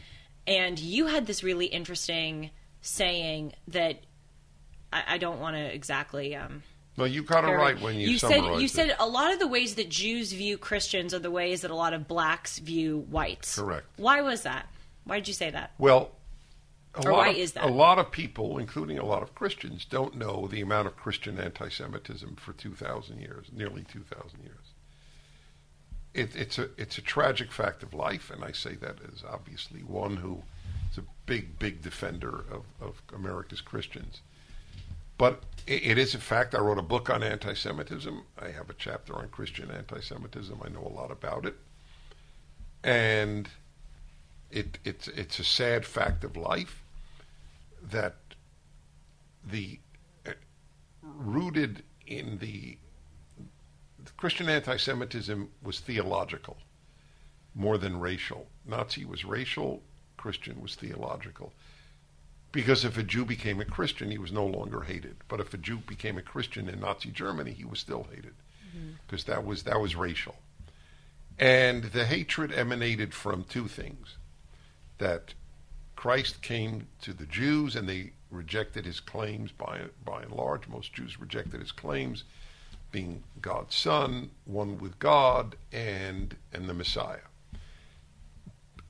And you had this really interesting saying that I don't want to exactly. No, you got it right when you summarized it. You said a lot of the ways that Jews view Christians are the ways that a lot of blacks view whites. Correct. Why was that? Why did you say that? Well, a lot of people, including a lot of Christians, don't know the amount of Christian anti-Semitism for 2,000 years, nearly 2,000 years. It's a tragic fact of life, and I say that as obviously one who is a big, big defender of America's Christians. But it is a fact. I wrote a book on anti-Semitism. I have a chapter on Christian anti-Semitism. I know a lot about it. And it's a sad fact of life that rooted in the Christian anti-Semitism was theological more than racial. Nazi was racial. Christian was theological. Because if a Jew became a Christian, he was no longer hated. But if a Jew became a Christian in Nazi Germany, he was still hated, because mm-hmm. that was racial. And the hatred emanated from two things: that Christ came to the Jews, and they rejected his claims by and large. Most Jews rejected his claims, being God's son, one with God, and the Messiah.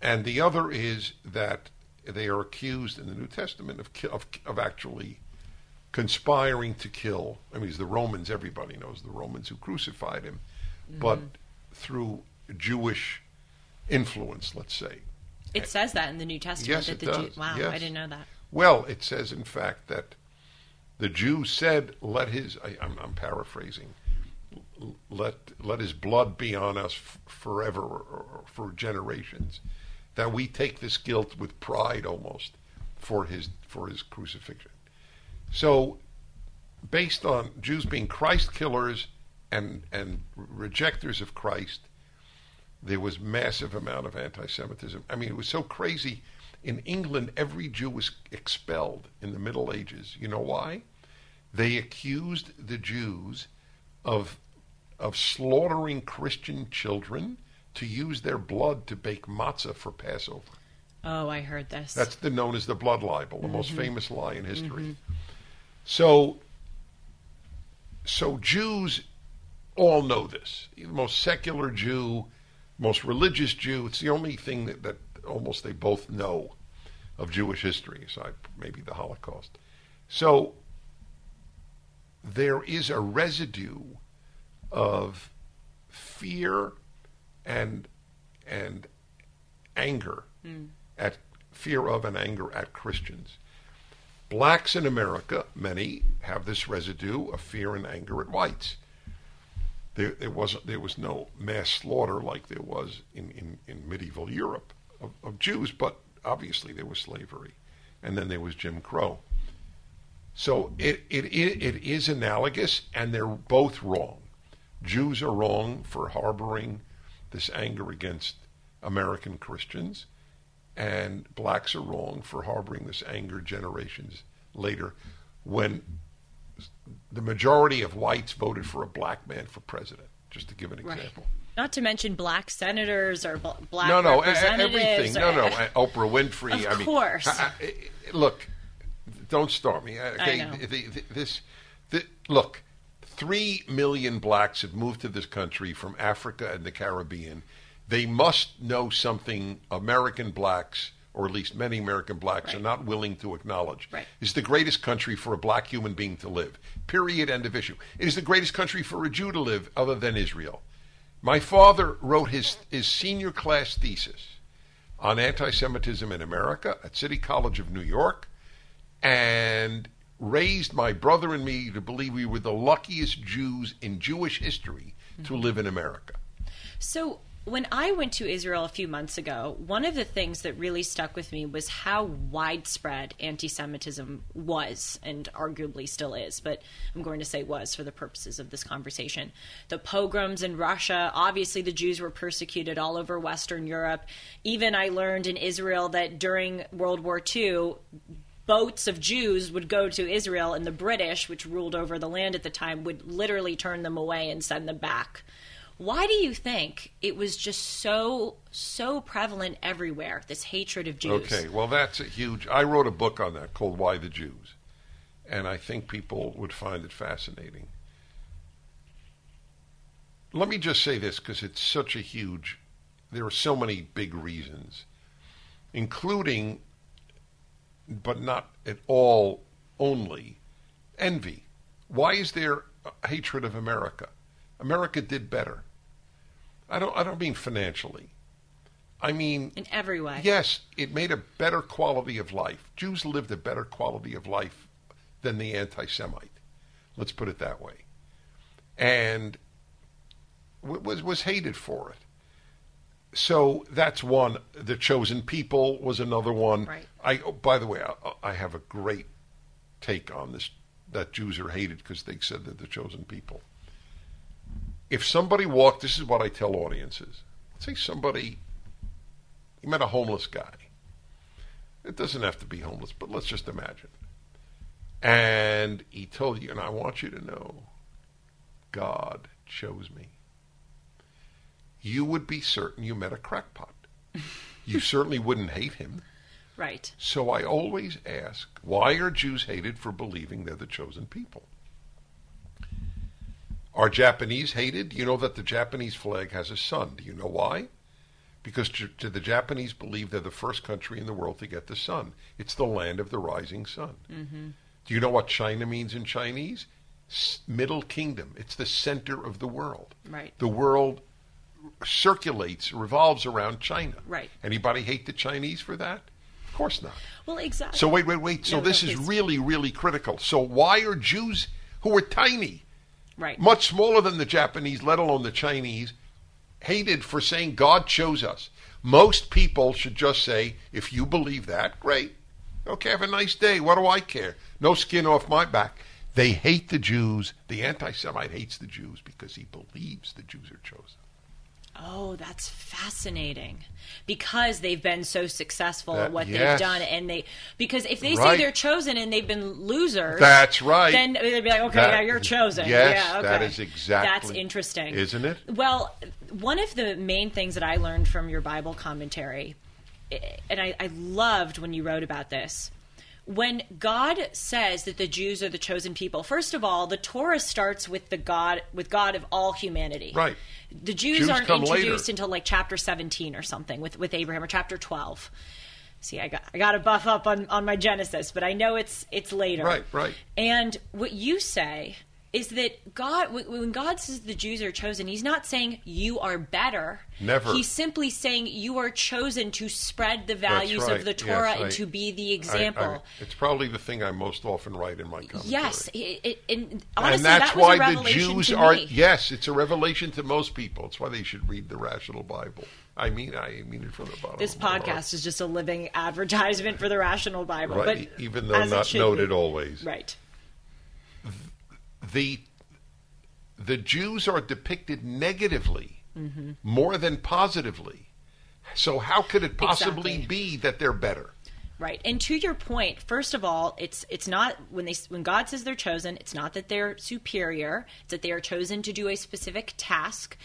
And the other is that they are accused in the New Testament of actually conspiring to kill. I mean, it's the Romans, everybody knows the Romans who crucified him, but through Jewish influence, let's say. It says that in the New Testament. Yes, that the Jews, wow, yes. I didn't know that. Well, it says, in fact, that the Jew said, "Let his," I'm paraphrasing, "let his blood be on us forever or for generations," that we take this guilt with pride almost for his crucifixion. So, based on Jews being Christ killers and rejectors of Christ, there was massive amount of anti-Semitism. I mean, it was so crazy. In England, every Jew was expelled in the Middle Ages. You know why? They accused the Jews of slaughtering Christian children to use their blood to bake matzah for Passover. Oh, I heard this. That's known as the blood libel, the most famous lie in history. So Jews all know this. The most secular Jew, most religious Jew, it's the only thing that almost they both know of Jewish history, aside maybe the Holocaust. So there is a residue of fear and anger at fear of and anger at Christians. Blacks in America, many have this residue of fear and anger at whites. There was no mass slaughter like there was in medieval Europe of Jews, but obviously there was slavery, and then there was Jim Crow. So it is analogous, and they're both wrong. Jews are wrong for harboring this anger against American Christians, and blacks are wrong for harboring this anger generations later, when the majority of whites voted for a black man for president, just to give an example. Not to mention black senators or black representatives. Everything. Oprah Winfrey. Of course. Look, don't start me. Okay, I know. Look, 3 million blacks have moved to this country from Africa and the Caribbean. They must know something American blacks, or at least many American blacks, are not willing to acknowledge. It's the greatest country for a black human being to live. Period. End of issue. It is the greatest country for a Jew to live other than Israel. My father wrote his senior class thesis on anti-Semitism in America at City College of New York, and raised my brother and me to believe we were the luckiest Jews in Jewish history to live in America. So when I went to Israel a few months ago, one of the things that really stuck with me was how widespread anti-Semitism was, and arguably still is, but I'm going to say was for the purposes of this conversation. The pogroms in Russia, obviously the Jews were persecuted all over Western Europe. Even I learned in Israel that during World War II, boats of Jews would go to Israel, and the British, which ruled over the land at the time, would literally turn them away and send them back. Why do you think it was just so prevalent everywhere, this hatred of Jews? Okay, well, that's a huge... I wrote a book on that called Why the Jews, and I think people would find it fascinating. Let me just say this, because it's such a huge... There are so many big reasons, including, but not at all only, envy. Why is there hatred of America? America did better. I don't mean financially. I mean... in every way. Yes, it made a better quality of life. Jews lived a better quality of life than the anti-Semite. Let's put it that way. And was hated for it. So that's one. The chosen people was another one. Right. By the way, I have a great take on this, that Jews are hated because they said they're the chosen people. If somebody walked, this is what I tell audiences. Let's say you met a homeless guy. It doesn't have to be homeless, but let's just imagine. And he told you, and I want you to know, God chose me. You would be certain you met a crackpot. You certainly wouldn't hate him. Right. So I always ask, why are Jews hated for believing they're the chosen people? Are Japanese hated? You know that the Japanese flag has a sun. Do you know why? Because the Japanese believe they're the first country in the world to get the sun. It's the land of the rising sun. Mm-hmm. Do you know what China means in Chinese? Middle kingdom. It's the center of the world. Right. The world circulates, revolves around China. Right. Anybody hate the Chinese for that? Of course not. Well, exactly. So wait. So no, this is really, really critical. So why are Jews who are tiny, right, much smaller than the Japanese, let alone the Chinese, hated for saying God chose us? Most people should just say, if you believe that, great. Okay, have a nice day. What do I care? No skin off my back. They hate the Jews. The anti-Semite hates the Jews because he believes the Jews are chosen. Oh, that's fascinating. Because they've been so successful at what they've done, and because if they say they're chosen and they've been losers, that's right, then they'd be like, okay, yeah, you're chosen. Yes, yeah, okay. That is exactly. That's interesting, isn't it? Well, one of the main things that I learned from your Bible commentary, and I loved when you wrote about this. When God says that the Jews are the chosen people, first of all, the Torah starts with God of all humanity. Right. The Jews aren't introduced later, until like chapter 17 or something with Abraham, or chapter 12. See, I got to buff up on my Genesis, but I know it's later. Right. And what you say is that God, when God says the Jews are chosen, he's not saying you are better. Never. He's simply saying you are chosen to spread the values of the Torah and to be the example. It's probably the thing I most often write in my commentary. Yes. And honestly, and that's why a revelation the Jews to me. Yes, it's a revelation to most people. It's why they should read the Rational Bible. I mean it from the bottom. This podcast is just a living advertisement for the Rational Bible. Right, but even though not noted always. Right. The Jews are depicted negatively more than positively. So how could it possibly be that they're better? Right. And to your point, first of all, it's not when God says they're chosen, it's not that they're superior, it's that they are chosen to do a specific task.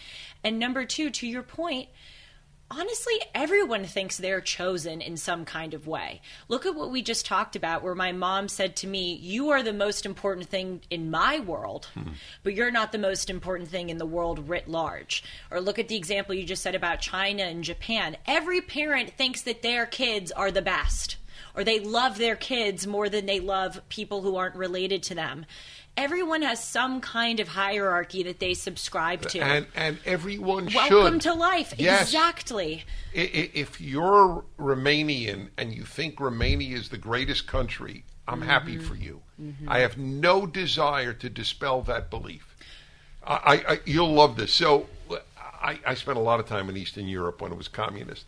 And number two, to your point, honestly, everyone thinks they're chosen in some kind of way. Look at what we just talked about, where my mom said to me, you are the most important thing in my world, but you're not the most important thing in the world writ large. Or look at the example you just said about China and Japan. Every parent thinks that their kids are the best, or they love their kids more than they love people who aren't related to them. Everyone has some kind of hierarchy that they subscribe to. And everyone should. Welcome to life. Yes. Exactly. If you're Romanian and you think Romania is the greatest country, I'm happy for you. Mm-hmm. I have no desire to dispel that belief. You'll love this. So I spent a lot of time in Eastern Europe when it was communist,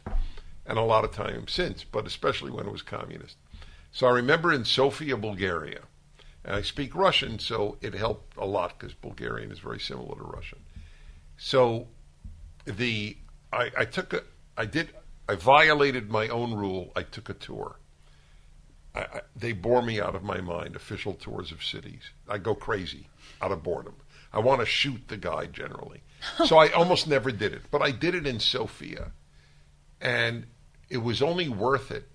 and a lot of time since, but especially when it was communist. So I remember in Sofia, Bulgaria, and I speak Russian, so it helped a lot because Bulgarian is very similar to Russian. So I violated my own rule. I took a tour. They bore me out of my mind, official tours of cities. I go crazy out of boredom. I want to shoot the guy generally. So I almost never did it, but I did it in Sofia. And it was only worth it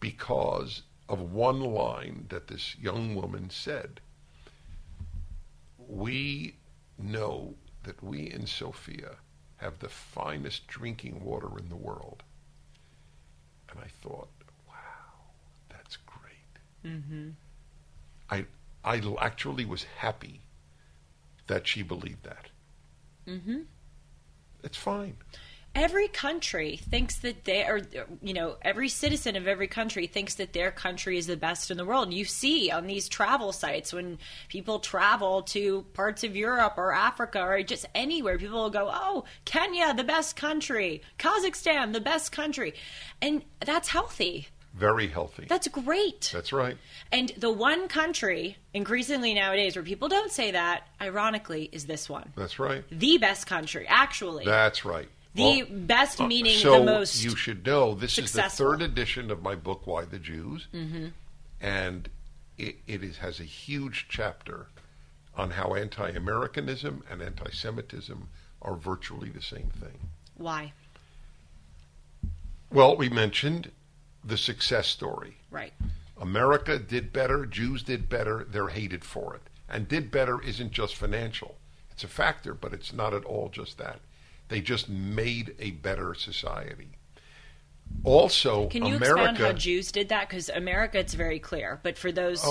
because of one line that this young woman said. We know that we in Sofia have the finest drinking water in the world. And I thought, wow, that's great. Mm-hmm. I actually was happy that she believed that. Mm-hmm. It's fine. Every country thinks that they are, every citizen of every country thinks that their country is the best in the world. You see on these travel sites when people travel to parts of Europe or Africa or just anywhere, people will go, oh, Kenya, the best country, Kazakhstan, the best country. And that's healthy. Very healthy. That's great. That's right. And the one country increasingly nowadays where people don't say that, ironically, is this one. That's right. The best country, actually. That's right. The best meaning, the most successful. So you should know, this is the third edition of my book, Why the Jews, and it has a huge chapter on how anti-Americanism and anti-Semitism are virtually the same thing. Why? Well, we mentioned the success story. Right. America did better, Jews did better, they're hated for it. And did better isn't just financial. It's a factor, but it's not at all just that. They just made a better society. Also, can you expound how Jews did that? Because America, it's very clear. But for those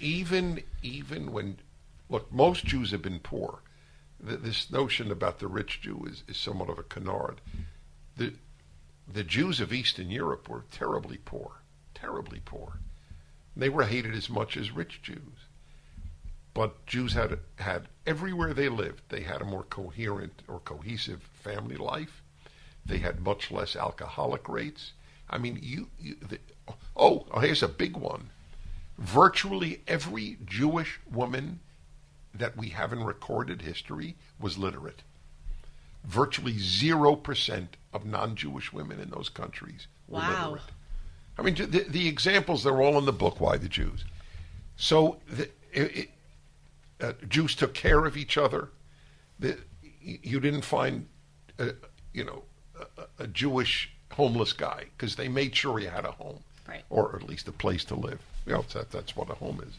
even when, look, most Jews have been poor. This notion about the rich Jew is somewhat of a canard. The Jews of Eastern Europe were terribly poor, terribly poor. They were hated as much as rich Jews. But Jews had everywhere they lived, they had a more coherent or cohesive family life. They had much less alcoholic rates. I mean, here's a big one. Virtually every Jewish woman that we have in recorded history was literate. Virtually 0% of non-Jewish women in those countries were literate. I mean, the examples, they're all in the book, Why the Jews. So Jews took care of each other. You didn't find, a Jewish homeless guy, because they made sure he had a home, right, or at least a place to live. You know, that's what a home is.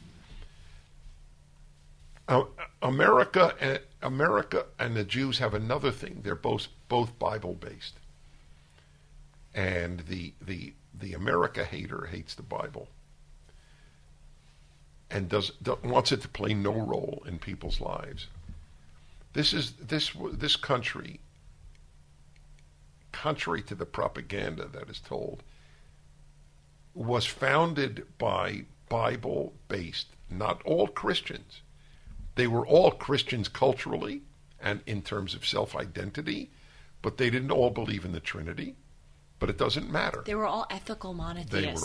America, and the Jews have another thing. They're both Bible-based, and the America hater hates the Bible and wants it to play no role in people's lives. This country, contrary to the propaganda that is told, was founded by Bible-based, not all Christians. They were all Christians culturally and in terms of self-identity, but they didn't all believe in the Trinity. But it doesn't matter. They were all ethical monotheists.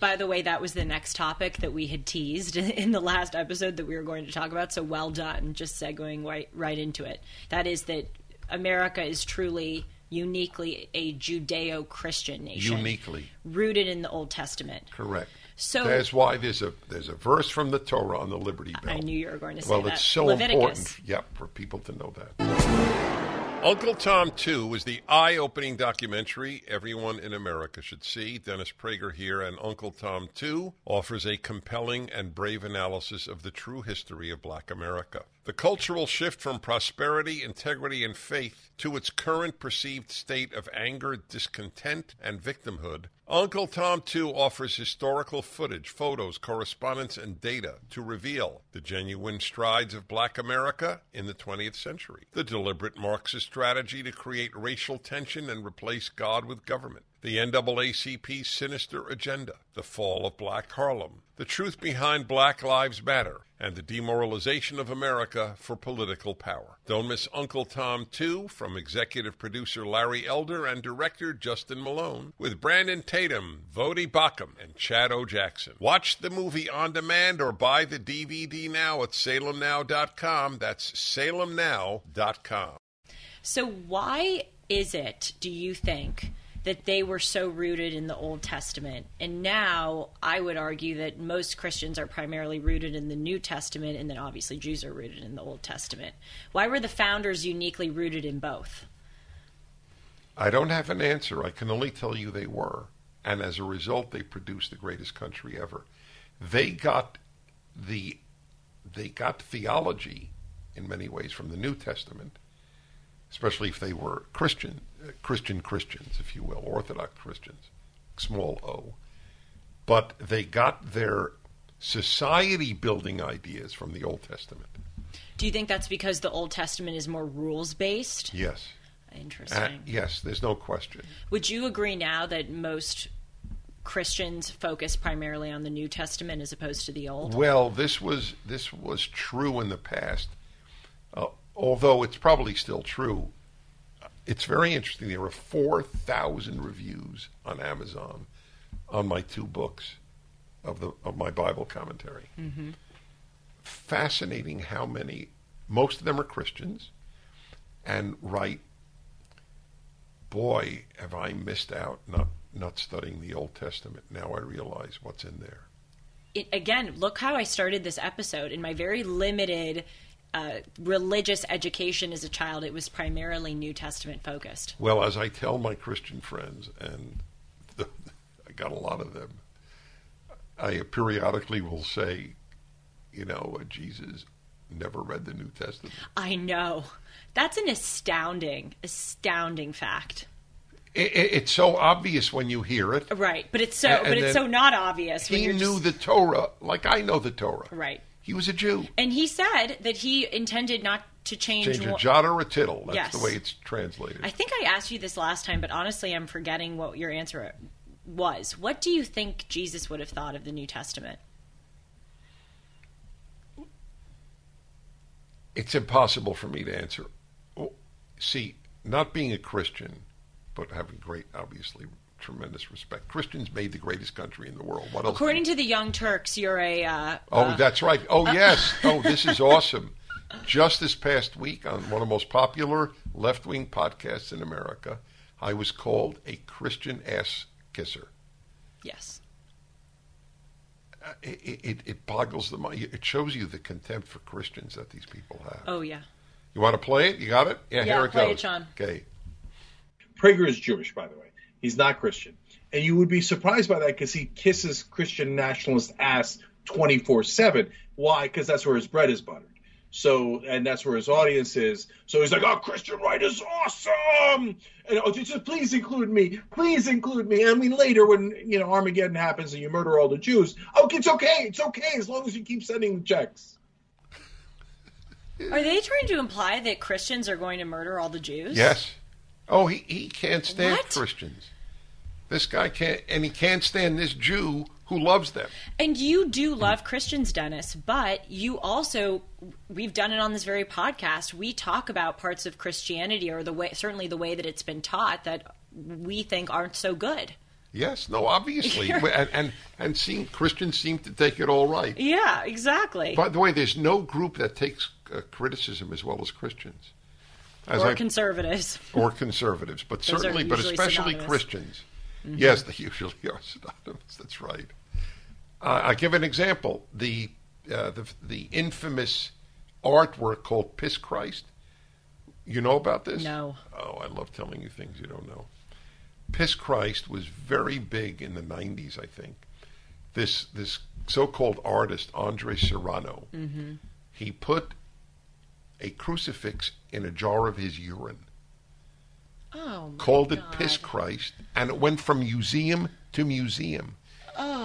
By the way, that was the next topic that we had teased in the last episode that we were going to talk about, so well done, just segueing right into it. That is that America is truly, uniquely a Judeo-Christian nation. Uniquely. Rooted in the Old Testament. Correct. So that's why there's a verse from the Torah on the Liberty Bell. I knew you were going to say that. Well, it's so important, for people to know that. Uncle Tom 2 was the eye-opening documentary everyone in America should see. Dennis Prager here, and Uncle Tom 2 offers a compelling and brave analysis of the true history of Black America. The cultural shift from prosperity, integrity, and faith to its current perceived state of anger, discontent, and victimhood. Uncle Tom 2 offers historical footage, photos, correspondence, and data to reveal the genuine strides of Black America in the 20th century, the deliberate Marxist strategy to create racial tension and replace God with government, the NAACP's sinister agenda, the fall of Black Harlem, the truth behind Black Lives Matter, and the demoralization of America for political power. Don't miss Uncle Tom 2 from executive producer Larry Elder and director Justin Malone, with Brandon Tatum, Vodi Bakum, and Chad O. Jackson. Watch the movie on demand or buy the DVD now at salemnow.com. That's salemnow.com. So why is it, do you think, that they were so rooted in the Old Testament? And now I would argue that most Christians are primarily rooted in the New Testament, and then obviously Jews are rooted in the Old Testament. Why were the founders uniquely rooted in both? I don't have an answer. I can only tell you they were. And as a result, they produced the greatest country ever. They got theology in many ways from the New Testament, especially if they were Christians, if you will, Orthodox Christians, small o. But they got their society-building ideas from the Old Testament. Do you think that's because the Old Testament is more rules-based? Yes. Interesting. Yes, there's no question. Would you agree now that most Christians focus primarily on the New Testament as opposed to the Old? Well, this was true in the past, although it's probably still true. It's very interesting. There are 4,000 reviews on Amazon on my two books of my Bible commentary. Mm-hmm. Fascinating how many. Most of them are Christians, and write, boy, have I missed out not studying the Old Testament. Now I realize what's in there. Again, look how I started this episode in my very limited religious education as a child. It was primarily New Testament focused. Well, as I tell my Christian friends, and I got a lot of them, I periodically will say, Jesus never read the New Testament. I know. That's an astounding fact. It's so obvious when you hear it. Right. But it's so not obvious. He knew the Torah like I know the Torah. Right. He was a Jew. And he said that he intended not to change a jot or a tittle. That's the way it's translated. I think I asked you this last time, but honestly I'm forgetting what your answer was. What do you think Jesus would have thought of the New Testament? It's impossible for me to answer. See, not being a Christian, but having tremendous respect. Christians made the greatest country in the world. What else? According to the Young Turks, you're a... that's right. Oh, yes. Oh, this is awesome. Just this past week on one of the most popular left-wing podcasts in America, I was called a Christian ass kisser. Yes. It boggles the mind. It shows you the contempt for Christians that these people have. Oh, yeah. You want to play it? You got it? Yeah, here it goes. Play it, John. Okay. Prager is Jewish, by the way. He's not Christian. And you would be surprised by that because he kisses Christian nationalist ass 24/7. Why? Because that's where his bread is buttered. So, and that's where his audience is. So he's like, oh, Christian right is awesome. And oh, just please include me. Please include me. I mean, later when, Armageddon happens and you murder all the Jews. Oh, it's okay. It's okay. As long as you keep sending the checks. Are they trying to imply that Christians are going to murder all the Jews? Yes. Oh, he can't stand Christians. This guy can't, and he can't stand this Jew who loves them. And you do love Christians, Dennis, but you also, we've done it on this very podcast, we talk about parts of Christianity or the way that it's been taught that we think aren't so good. Yes, no, obviously. and Christians seem to take it all right. Yeah, exactly. By the way, there's no group that takes criticism as well as Christians. Conservatives. Or conservatives, but certainly, but especially synonymous. Christians. Mm-hmm. Yes, they usually are synonymous. That's right. I give an example: the infamous artwork called Piss Christ. You know about this? No. Oh, I love telling you things you don't know. Piss Christ was very big in the 90s, I think. This so-called artist Andre Serrano, mm-hmm. he put a crucifix in a jar of his urine. Oh, my called God. It Piss Christ, and it went from museum to museum,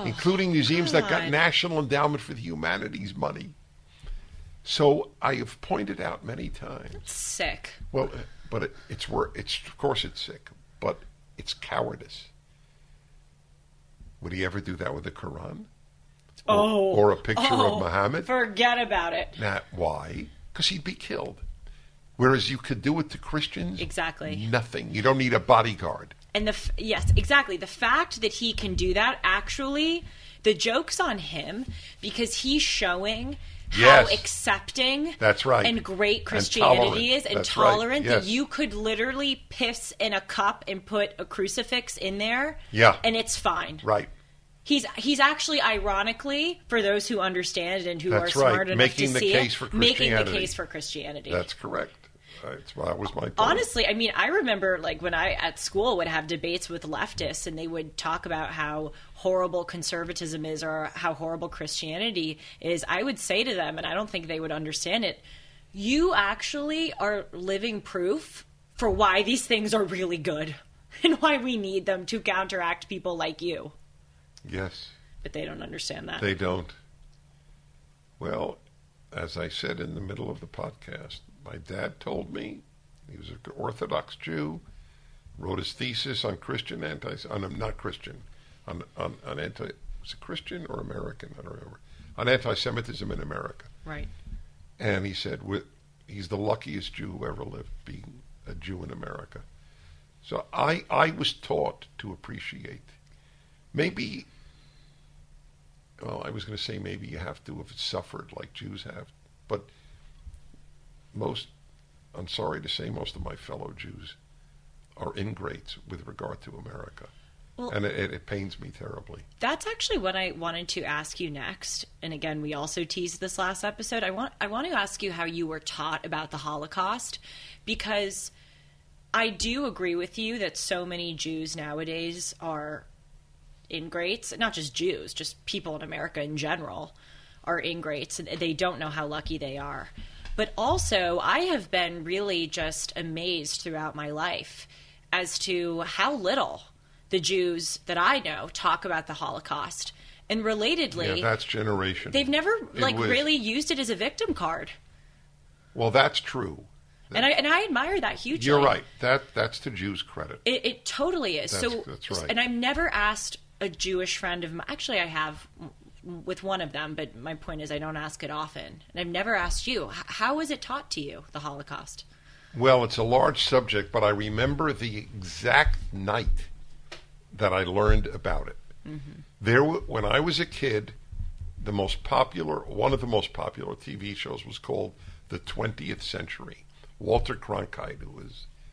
including museums that got National Endowment for the Humanities money. So I have pointed out many times. That's sick. Well, but of course it's sick, but it's cowardice. Would he ever do that with the Quran? Or a picture of Muhammad? Forget about it. Now, why? Because he'd be killed. Whereas you could do it to Christians, exactly nothing. You don't need a bodyguard. And yes, exactly. The fact that he can do that, actually, the joke's on him because he's showing how accepting and great Christianity is and tolerant that you could literally piss in a cup and put a crucifix in there and it's fine. Right. He's actually, ironically, for those who understand and who are smart enough making the case for Christianity. That's correct. That was my point. Honestly, I mean, I remember like when I at school would have debates with leftists and they would talk about how horrible conservatism is or how horrible Christianity is. I would say to them, and I don't think they would understand it, you actually are living proof for why these things are really good and why we need them to counteract people like you. Yes. But they don't understand that. They don't. Well, as I said in the middle of the podcast, my dad told me, he was an Orthodox Jew, wrote his thesis on was it Christian or American? I don't remember. On anti-Semitism in America. Right. And he said, he's the luckiest Jew who ever lived, being a Jew in America. So I was taught to appreciate. Maybe you have to have suffered like Jews have, but I'm sorry to say, most of my fellow Jews are ingrates with regard to America. Well, and it pains me terribly. That's actually what I wanted to ask you next. And again, we also teased this last episode. I want to ask you how you were taught about the Holocaust, because I do agree with you that so many Jews nowadays are ingrates, not just Jews, just people in America in general, are ingrates. They don't know how lucky they are. But also, I have been really just amazed throughout my life as to how little the Jews that I know talk about the Holocaust. And relatedly, that's generational. They've never really used it as a victim card. Well, that's true. And I admire that hugely. You're right. That's to Jews' credit. It totally is. That's right. And I've never asked a Jewish friend of mine. Actually, I have with one of them, but my point is I don't ask it often. And I've never asked you, how is it taught to you, the Holocaust? Well, it's a large subject, but I remember the exact night that I learned about it. Mm-hmm. When I was a kid, one of the most popular TV shows was called The 20th Century. Walter Cronkite,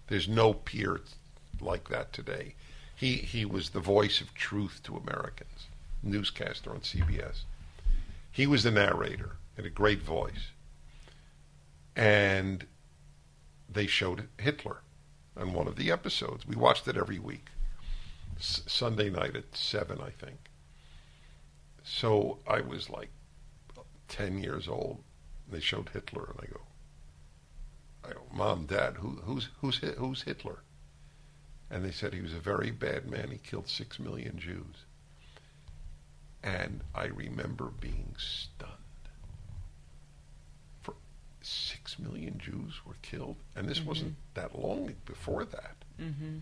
there's no peer like that today. He was the voice of truth to Americans, newscaster on CBS. He was the narrator, had a great voice. And they showed Hitler on one of the episodes. We watched it every week, Sunday night at 7, I think. So I was like 10 years old. They showed Hitler, and I go, Mom, Dad, who's Hitler? And they said he was a very bad man. He killed 6 million Jews. And I remember being stunned. For 6 million Jews were killed, and this wasn't that long before that. Mm-hmm.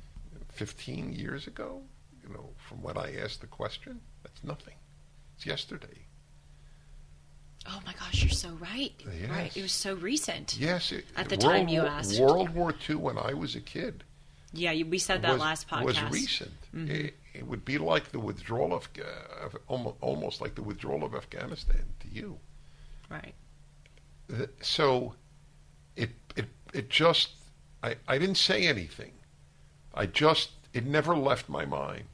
15 years ago, from when I asked the question, that's nothing. It's yesterday. Oh my gosh, you're so right. Yes. Right, it was so recent. Yes, at the time you asked. World War II, when I was a kid. Yeah, we said that last podcast. Was recent. Mm-hmm. It would be like the withdrawal of almost like the withdrawal of Afghanistan to you. Right. So, it just I didn't say anything. It never left my mind.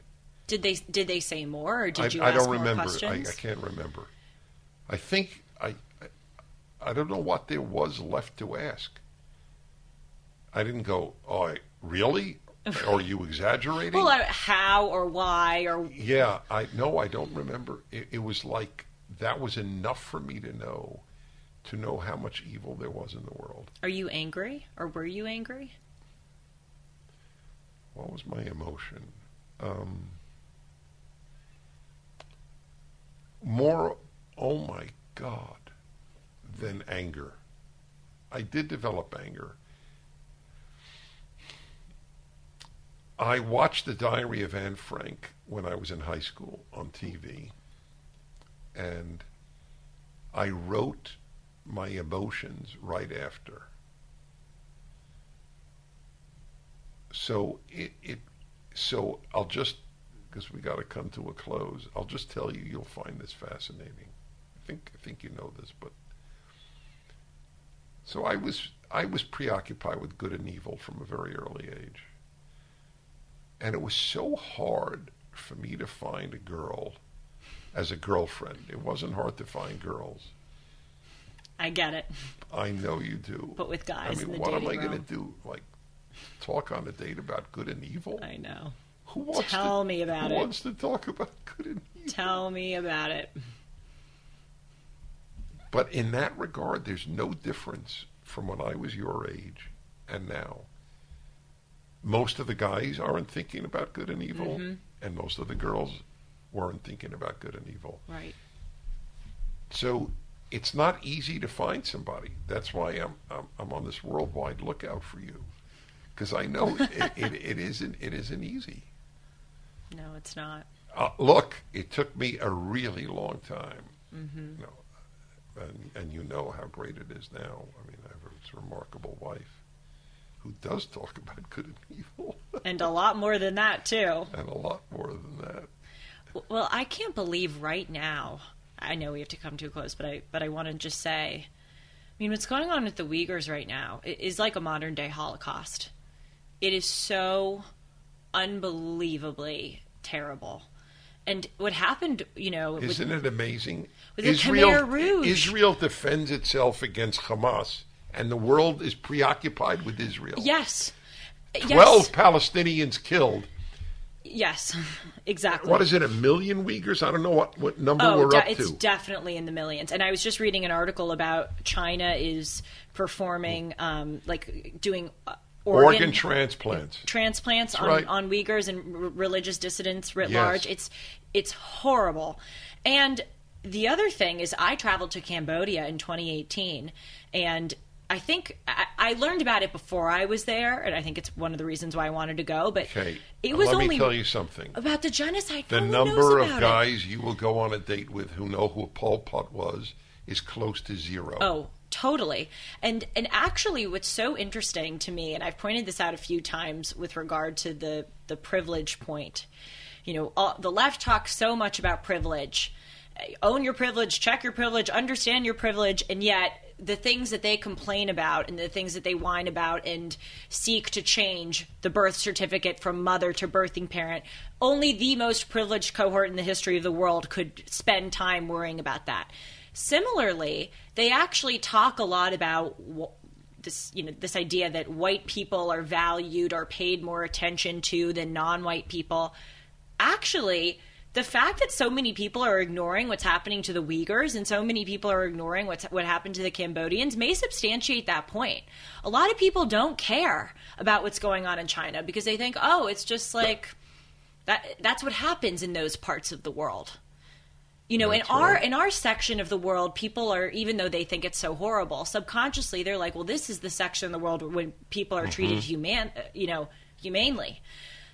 Did they say more, or did you ask more questions? I don't remember. I can't remember. I think I don't know what there was left to ask. I didn't go, oh, really? Are you exaggerating? Well, how or why or? Yeah, I don't remember. It was like that was enough for me to know how much evil there was in the world. Are you angry, or were you angry? What was my emotion? More, oh my God, than anger. I did develop anger. I watched The Diary of Anne Frank when I was in high school on TV, and I wrote my emotions right after. So so I'll just, because we got to come to a close, I'll just tell you, you'll find this fascinating. I think you know this, but so I was preoccupied with good and evil from a very early age, and it was so hard for me to find a girl as a girlfriend. It wasn't hard to find girls. I get it. I know you do. But with guys, I mean, what am I going to do? Like, talk on a date about good and evil? I know. Who wants to talk about good and evil? Tell me about it. But in that regard, there's no difference from when I was your age and now. Most of the guys aren't thinking about good and evil, and most of the girls weren't thinking about good and evil. Right. So it's not easy to find somebody. That's why I'm on this worldwide lookout for you. Because I know it isn't easy. No, it's not. Look, it took me a really long time. Mm-hmm. And you know how great it is now. I mean, I have a remarkable wife who does talk about good and evil, and a lot more than that too. And a lot more than that. Well, I can't believe right now. I know we have to come too close, but I want to just say, I mean, what's going on with the Uyghurs right now is like a modern day Holocaust. It is so unbelievably terrible. And what happened, isn't it amazing? With Khmer Rouge. Israel defends itself against Hamas, and the world is preoccupied with Israel. Yes. 12 Palestinians killed, Yes, exactly. What is it, a million Uyghurs? I don't know what number we're up to. It's definitely in the millions. And I was just reading an article about China is performing, doing organ transplants. Transplants on Uyghurs and religious dissidents writ large. It's horrible. And the other thing is I traveled to Cambodia in 2018, and I think I learned about it before I was there, and I think it's one of the reasons why I wanted to go. But it was only. Let me tell you something about the genocide. The number of guys you will go on a date with who know who Pol Pot was is close to zero. Oh, totally. And actually, what's so interesting to me, and I've pointed this out a few times with regard to the privilege point. You know, the left talks so much about privilege, own your privilege, check your privilege, understand your privilege, and yet the things that they complain about and the things that they whine about and seek to change, the birth certificate from mother to birthing parent, only the most privileged cohort in the history of the world could spend time worrying about that. Similarly, they actually talk a lot about this idea that white people are valued or paid more attention to than non-white people. Actually, the fact that so many people are ignoring what's happening to the Uyghurs and so many people are ignoring what happened to the Cambodians may substantiate that point. A lot of people don't care about what's going on in China because they think, oh, it's just like that's what happens in those parts of the world. You know, in our section of the world, people are, even though they think it's so horrible, subconsciously they're like, well, this is the section of the world when people are treated humanely.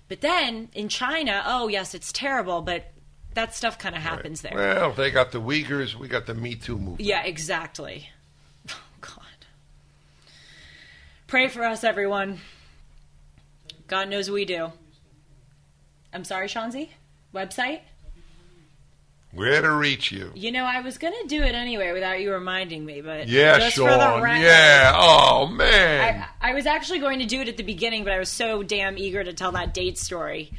But then in China, oh, yes, it's terrible, but that stuff kind of happens there. Well, they got the Uyghurs. We got the Me Too movement. Yeah, exactly. Oh, God. Pray for us, everyone. God knows we do. I'm sorry, Shanzi? Website? Where to reach you. You know, I was going to do it anyway without you reminding me, but just Sean, for the record. Yeah, oh, man. I was actually going to do it at the beginning, but I was so damn eager to tell that date story.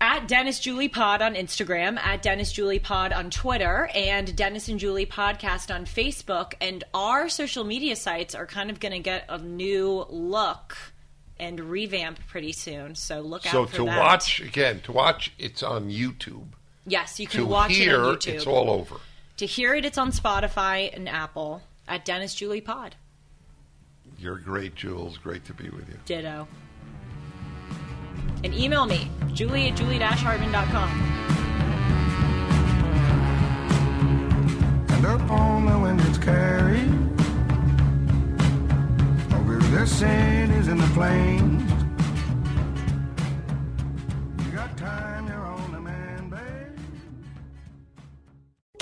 At Dennis Julie Pod on Instagram, at Dennis Julie Pod on Twitter, and Dennis and Julie Podcast on Facebook. And our social media sites are kind of going to get a new look and revamp pretty soon, so look out for that. So to watch, it's on YouTube. Yes, you can watch it on YouTube. To hear, it's all over. To hear it, it's on Spotify and Apple at Dennis Julie Pod. You're great, Jules. Great to be with you. Ditto. And email me, Julie at julie-hartman.com. And up on the wind it's carried over the cities and the plains. You got time, you're on.